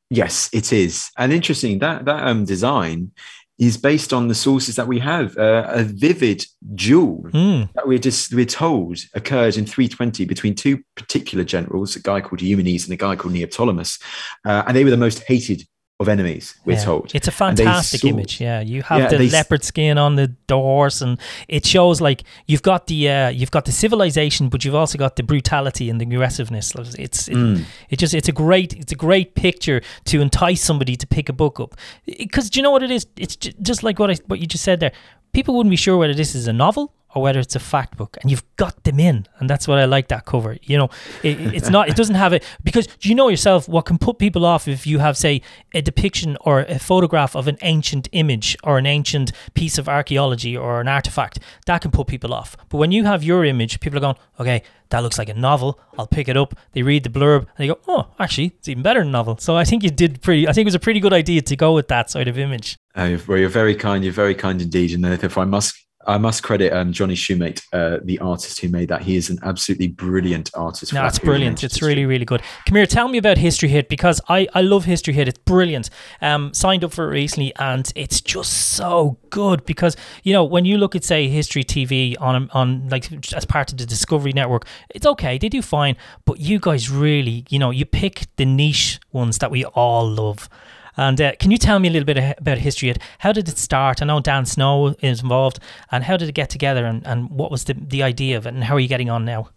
Yes, it is. And interesting, that that um, design is based on the sources that we have. Uh, a vivid duel mm. that we're, just, we're told occurred in three twenty between two particular generals, a guy called Eumenes and a guy called Neoptolemus. Uh, and they were the most hated of enemies, we're yeah. told. It's a fantastic saw, image. Yeah, you have yeah, the leopard skin on the, the horse, and it shows like you've got the uh, you've got the civilization, but you've also got the brutality and the aggressiveness. It's it, mm. it just it's a great it's a great picture to entice somebody to pick a book up, because do you know what it is? It's just like what I what you just said there. People wouldn't be sure whether this is a novel or whether it's a fact book, and you've got them in. And that's what I like that cover. You know, it, it's not, it doesn't have it, because you know yourself, what can put people off if you have, say, a depiction or a photograph of an ancient image or an ancient piece of archaeology or an artifact, that can put people off. But when you have your image, people are going, okay, that looks like a novel, I'll pick it up. They read the blurb and they go, oh, actually, it's even better than a novel. So I think you did pretty, I think it was a pretty good idea to go with that sort of image. Uh, well, you're very kind, you're very kind indeed. And if I must I must credit um, Johnny Shoemate, uh, the artist who made that. He is an absolutely brilliant artist. No, it's brilliant. It's really, really good. Come here, tell me about History Hit, because I, I love History Hit. It's brilliant. Um, signed up for it recently, and it's just so good because, you know, when you look at, say, History T V on, on like as part of the Discovery Network, it's okay. They do fine. But you guys really, you know, you pick the niche ones that we all love. And uh, can you tell me a little bit about History Hit? How did it start? I know Dan Snow is involved. And how did it get together? And, and what was the, the idea of it? And how are you getting on now?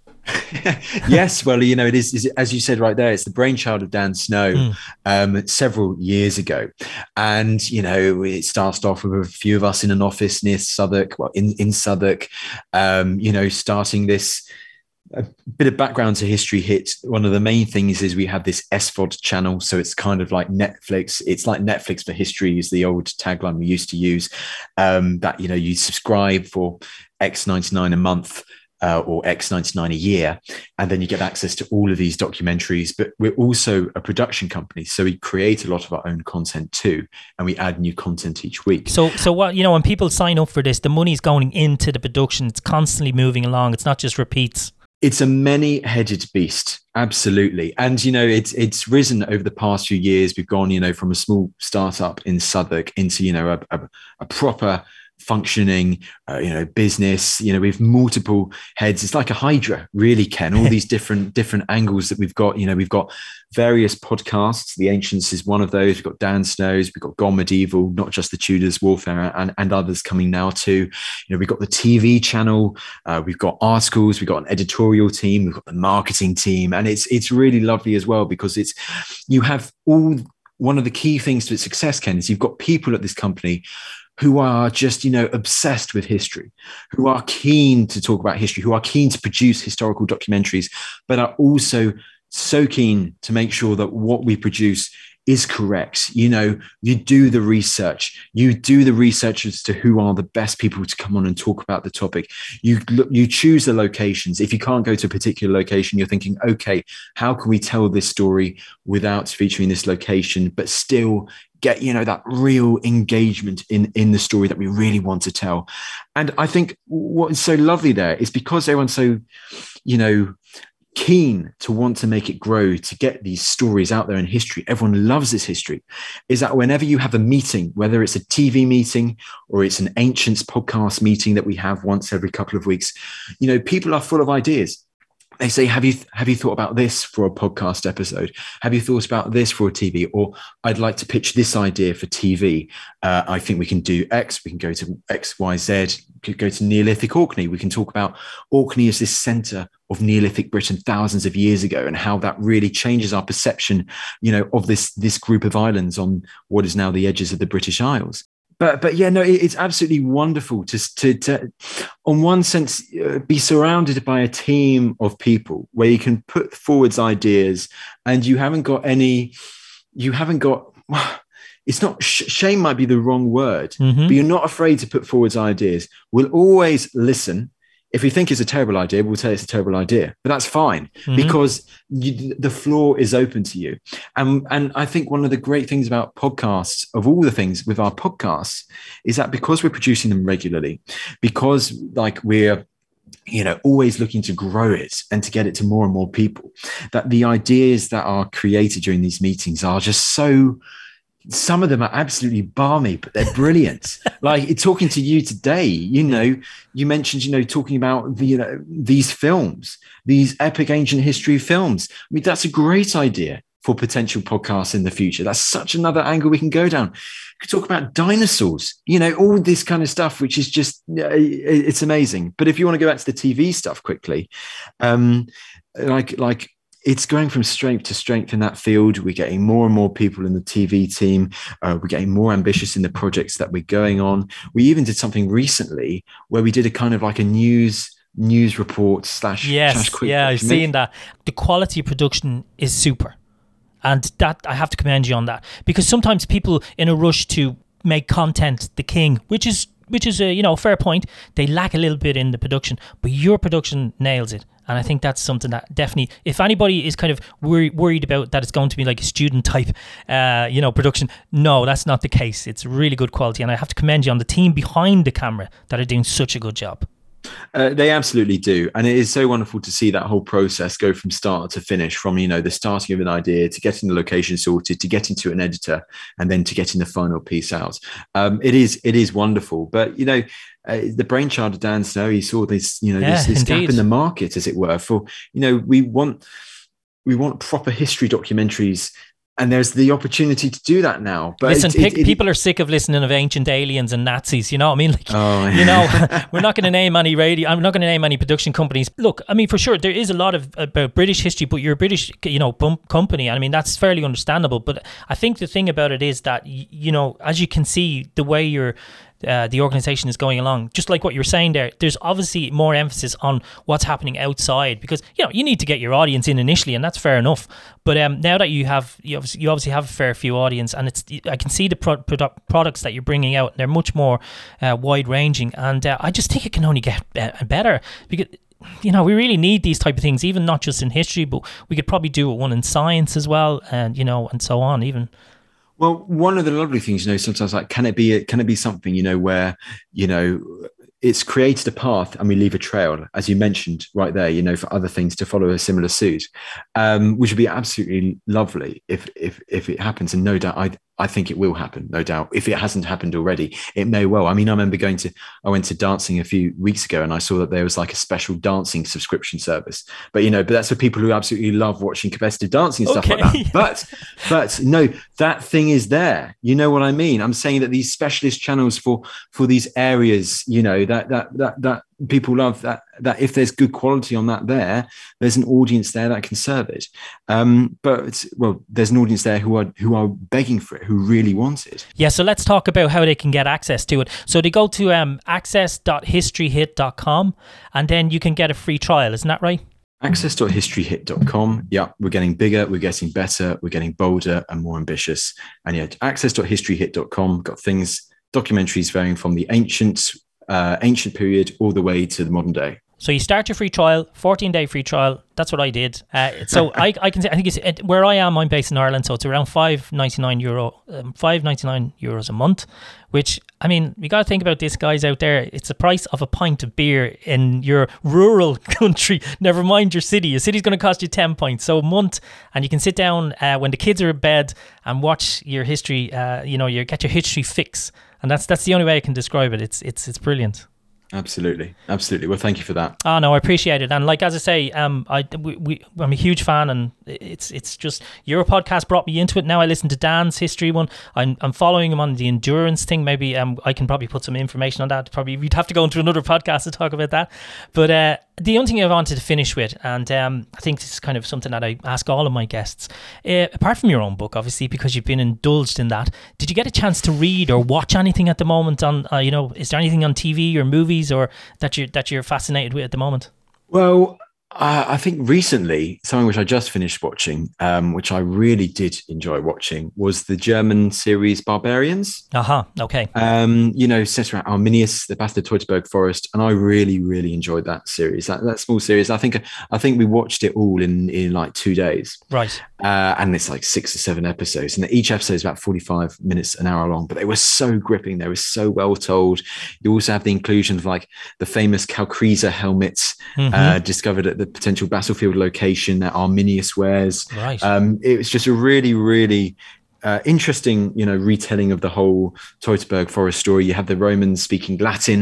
Yes, well, you know, it is, is, as you said right there, it's the brainchild of Dan Snow mm. um, several years ago. And, you know, it starts off with a few of us in an office near Southwark, well, in, in Southwark, um, you know, starting this. A bit of background to History Hit. One of the main things is we have this S V O D channel. So it's kind of like Netflix. It's like Netflix for history is the old tagline we used to use, um, that, you know, you subscribe for X ninety-nine a month. Uh, or X ninety-nine a year, and then you get access to all of these documentaries. But we're also a production company, so we create a lot of our own content too, and we add new content each week. So, so what you know, when people sign up for this, the money's going into the production. It's constantly moving along. It's not just repeats. It's a many-headed beast, absolutely. And, you know, it's it's risen over the past few years. We've gone, you know, from a small startup in Southwark into, you know, a, a, a proper functioning, uh, you know, business. You know, we've multiple heads. It's like a hydra, really, Ken. All these different different angles that we've got. You know, we've got various podcasts. The Ancients is one of those. We've got Dan Snow's. We've got Gone Medieval, Not Just the Tudors, Warfare, and and others coming now too. You know, we've got the T V channel. Uh, we've got articles. We've got an editorial team. We've got the marketing team, and it's it's really lovely as well, because it's you have all. One of the key things to its success, Ken, is you've got people at this company who are just, you know, obsessed with history, who are keen to talk about history, who are keen to produce historical documentaries, but are also so keen to make sure that what we produce is correct. You know, you do the research, you do the research as to who are the best people to come on and talk about the topic. You you choose the locations. If you can't go to a particular location, you're thinking, okay, how can we tell this story without featuring this location, but still get, you know, that real engagement in, in the story that we really want to tell. And I think what is so lovely there is because everyone's so, you know, keen to want to make it grow, to get these stories out there in history. Everyone loves this history. Is that whenever you have a meeting, whether it's a T V meeting or it's an Ancients podcast meeting that we have once every couple of weeks, you know, people are full of ideas. They say, have you have you thought about this for a podcast episode? Have you thought about this for a T V? Or I'd like to pitch this idea for T V. Uh, I think we can do X. We can go to X, Y, Z. Could go to Neolithic Orkney. We can talk about Orkney as this centre of Neolithic Britain thousands of years ago, and how that really changes our perception, you know, of this this group of islands on what is now the edges of the British Isles. But but yeah, no, it's absolutely wonderful to, to, to on one sense, uh, be surrounded by a team of people where you can put forwards ideas, and you haven't got any, you haven't got, it's not, sh- shame might be the wrong word, mm-hmm. but you're not afraid to put forwards ideas. We'll always listen. If we think it's a terrible idea, we'll tell you it's a terrible idea, but that's fine mm-hmm. because you, the floor is open to you. And, and I think one of the great things about podcasts, of all the things with our podcasts, is that because we're producing them regularly, because like we're, you know, always looking to grow it and to get it to more and more people, that the ideas that are created during these meetings are just so, some of them are absolutely balmy, but they're brilliant. Like talking to you today, you know, you mentioned, you know, talking about the, you know, these films, these epic ancient history films. I mean, that's a great idea for potential podcasts in the future. That's such another angle we can go down. We could talk about dinosaurs, you know, all this kind of stuff, which is just, it's amazing. But if you want to go back to the T V stuff quickly, um, like, like, it's going from strength to strength in that field. We're getting more and more people in the T V team. Uh, we're getting more ambitious in the projects that we're going on. We even did something recently where we did a kind of like a news news report slash. Yes, slash quick yeah, I've seen that. The quality of production is super. And that I have to commend you on that, because sometimes people in a rush to make content the king, which is which is a, you know, fair point. They lack a little bit in the production, but your production nails it. And I think that's something that definitely, if anybody is kind of worry, worried about that it's going to be like a student type, uh, you know, production, no, that's not the case. It's really good quality. And I have to commend you on the team behind the camera that are doing such a good job. Uh, they absolutely do. And it is so wonderful to see that whole process go from start to finish, from, you know, the starting of an idea to getting the location sorted, to getting to an editor, and then to getting the final piece out. Um, it is, it is wonderful. But, you know, Uh, the brainchild of Dan Snow, he saw this, you know, yeah, this, this gap in the market, as it were, for, you know, we want, we want proper history documentaries, and there's the opportunity to do that now. But listen, it, pick, it, people it, are sick of listening of ancient aliens and Nazis. You know what I mean? Like, oh, you know, we're not going to name any radio. I'm not going to name any production companies. Look, I mean, for sure, there is a lot of about British history, but you're a British, you know, bump company. And I mean, that's fairly understandable. But I think the thing about it is that, you know, as you can see, the way you're, Uh, the organisation is going along, just like what you were saying there, there's obviously more emphasis on what's happening outside, because, you know, you need to get your audience in initially, and that's fair enough. But um, now that you have, you obviously, you obviously have a fair few audience, and it's, I can see the pro- product, products that you're bringing out, they're much more uh, wide ranging, and uh, I just think it can only get better, because, you know, we really need these type of things, even not just in history, but we could probably do one in science as well, and, you know, and so on even. Well, one of the lovely things, you know, sometimes like, can it be, a, can it be something, you know, where, you know, it's created a path and we leave a trail, as you mentioned right there, you know, for other things to follow a similar suit, um, which would be absolutely lovely if, if, if it happens. And no doubt, I, I think it will happen. No doubt. If it hasn't happened already, it may well. I mean, I remember going to, I went to dancing a few weeks ago, and I saw that there was like a special dancing subscription service, but, you know, but that's for people who absolutely love watching competitive dancing and okay. stuff like that. But, but no, that thing is there. You know what I mean? I'm saying that these specialist channels for, for these areas, you know, that, That, that that that people love, that that if there's good quality on that, there there's an audience there that can serve it, um but it's, well, there's an audience there who are who are begging for it, who really want it. Yeah, so let's talk about how they can get access to it. So they go to um access dot history hit dot com, and then you can get a free trial, isn't that right? access dot history hit dot com. Yeah, we're getting bigger, we're getting better, we're getting bolder and more ambitious. And yeah, access dot history hit dot com, got things, documentaries varying from the ancients, Uh, ancient period, all the way to the modern day. So you start your free trial, fourteen day free trial. That's what I did. Uh, so I, I can say, I think it's it, where I am. I'm based in Ireland, so it's around five ninety-nine euro, um, five ninety-nine euros a month. Which, I mean, we got to think about this, guys out there. It's the price of a pint of beer in your rural country. Never mind your city. Your city's going to cost you ten pints. So a month, and you can sit down uh, when the kids are in bed and watch your history. Uh, you know, you get your history fix. And that's that's the only way I can describe it. It's it's it's brilliant. Absolutely, absolutely. Well, thank you for that. Oh no, I appreciate it. And like as I say, um, I we, we I'm a huge fan, and it's it's just your podcast brought me into it. Now I listen to Dan's history one. I'm I'm following him on the endurance thing. Maybe um I can probably put some information on that. Probably we'd have to go into another podcast to talk about that. But uh, the only thing I wanted to finish with, and um, I think this is kind of something that I ask all of my guests, uh, apart from your own book, obviously, because you've been indulged in that. Did you get a chance to read or watch anything at the moment? On uh, you know, is there anything on T V or movies or that you that you're fascinated with at the moment? Well, uh, I think recently something which I just finished watching, um, which I really did enjoy watching, was the German series Barbarians. Aha, uh-huh, okay. Um, you know, set around Arminius, the Battle of Teutoburg Forest, and I really, really enjoyed that series. That, that small series. I think I think we watched it all in, in like two days. Right. Uh, and it's like six or seven episodes, and each episode is about forty-five minutes, an hour long. But they were so gripping. They were so well told. You also have the inclusion of like the famous Calcresa helmets, mm-hmm. uh, discovered at the potential battlefield location that Arminius wears. Right. Um, it was just a really, really uh, interesting, you know, retelling of the whole Teutoburg Forest story. You have the Romans speaking Latin.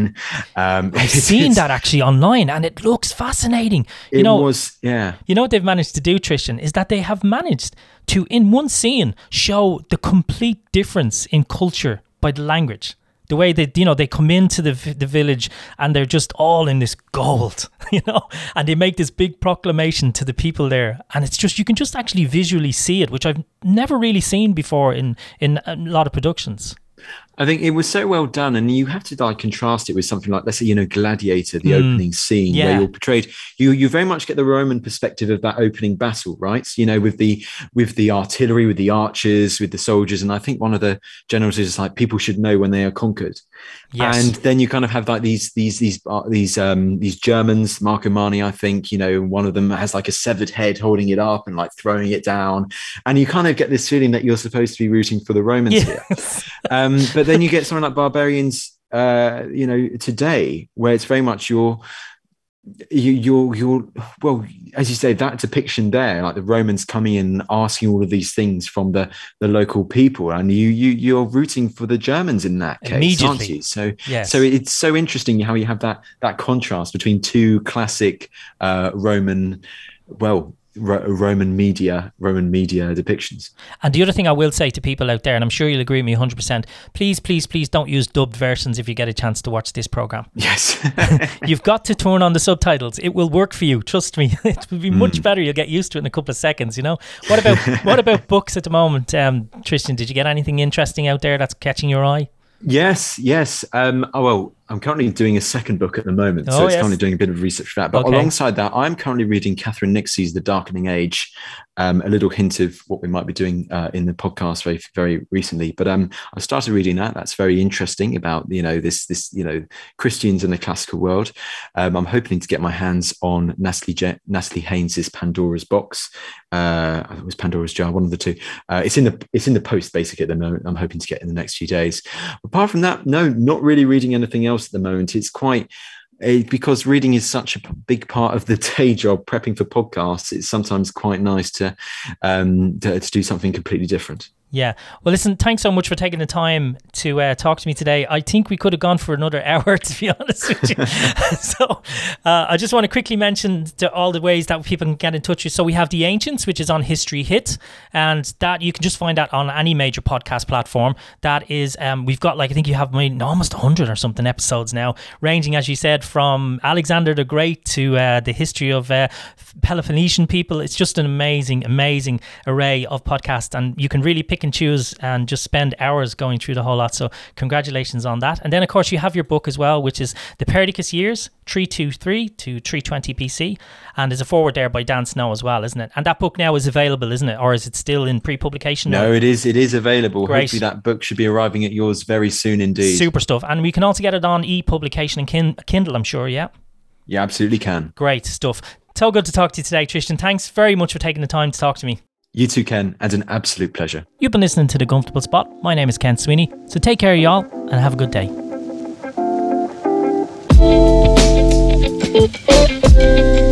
Um, I've seen that actually online, and it looks fascinating. You it know, was, yeah. You know what they've managed to do, Tristan, is that they have managed to, in one scene, show the complete difference in culture by the language. the way they, you know, they come into the the village and they're just all in this gold, you know, and they make this big proclamation to the people there. And it's just, you can just actually visually see it, which I've never really seen before in, in a lot of productions. I think it was so well done, and you have to like contrast it with something like, let's say, you know, Gladiator, the mm. opening scene yeah. where you're portrayed. You you very much get the Roman perspective of that opening battle, right? You know, with the with the artillery, with the archers, with the soldiers, and I think one of the generals is like, people should know when they are conquered. Yes. And then you kind of have like these these these uh, these um these Germans, Marco Mani, I think, you know, one of them has like a severed head, holding it up and like throwing it down, and you kind of get this feeling that you're supposed to be rooting for the Romans yes. here. Um, but But then you get something like Barbarians, uh, you know, today, where it's very much your, you, your, your, well, as you say, that depiction there, like the Romans coming in and asking all of these things from the, the local people, and you, you, you're rooting for the Germans in that case, aren't you? So, yes. so it's so interesting how you have that that contrast between two classic uh, Roman, well. Roman media, Roman media depictions. And the other thing I will say to people out there, and I'm sure you'll agree with me one hundred percent, please, please, please don't use dubbed versions if you get a chance to watch this program. Yes. You've got to turn on the subtitles. It will work for you. Trust me. It will be much mm. better. You'll get used to it in a couple of seconds, you know? What about what about books at the moment? Um, Tristan, did you get anything interesting out there that's catching your eye? Yes, yes. Um, oh, well, I'm currently doing a second book at the moment, oh, so it's yes. currently doing a bit of research for that. But okay. alongside that, I'm currently reading Catherine Nixie's The Darkening Age, um, a little hint of what we might be doing uh, in the podcast very, very recently. But um, I started reading that. That's very interesting about, you know, this, this you know, Christians in the classical world. Um, I'm hoping to get my hands on Natalie, Je- Natalie Haynes's Pandora's Box. Uh, I think it was Pandora's Jar, one of the two. Uh, it's in the it's in the post, basically, at the moment. I'm hoping to get in the next few days. Apart from that, no, not really reading anything else at the moment. It's quite uh, because reading is such a big part of the day job, prepping for podcasts, it's sometimes quite nice to um to, to do something completely different. Yeah. Well, listen, thanks so much for taking the time to uh, talk to me today. I think we could have gone for another hour, to be honest with you. so uh, I just want to quickly mention to all the ways that people can get in touch with. So we have The Ancients, which is on History Hit, and that you can just find that on any major podcast platform. That is, um, we've got like, I think you have made almost one hundred or something episodes now, ranging, as you said, from Alexander the Great to uh, the history of uh, Peloponnesian people. It's just an amazing, amazing array of podcasts, and you can really pick and choose and just spend hours going through the whole lot. So congratulations on that. And then of course you have your book as well, which is The Perdiccas Years, three twenty-three to three twenty B C, and there's a foreword there by Dan Snow as well, isn't it? And that book now is available, isn't it, or is it still in pre-publication now? No, it is it is available. Great. Hopefully that book should be arriving at yours very soon indeed. Super stuff. And we can also get it on e-publication and kin- Kindle, I'm sure. Yeah, you absolutely can. Great stuff. So good to talk to you today, Tristan. Thanks very much for taking the time to talk to me. You too, Ken, and an absolute pleasure. You've been listening to The Comfortable Spot. My name is Ken Sweeney, so take care, y'all, and have a good day.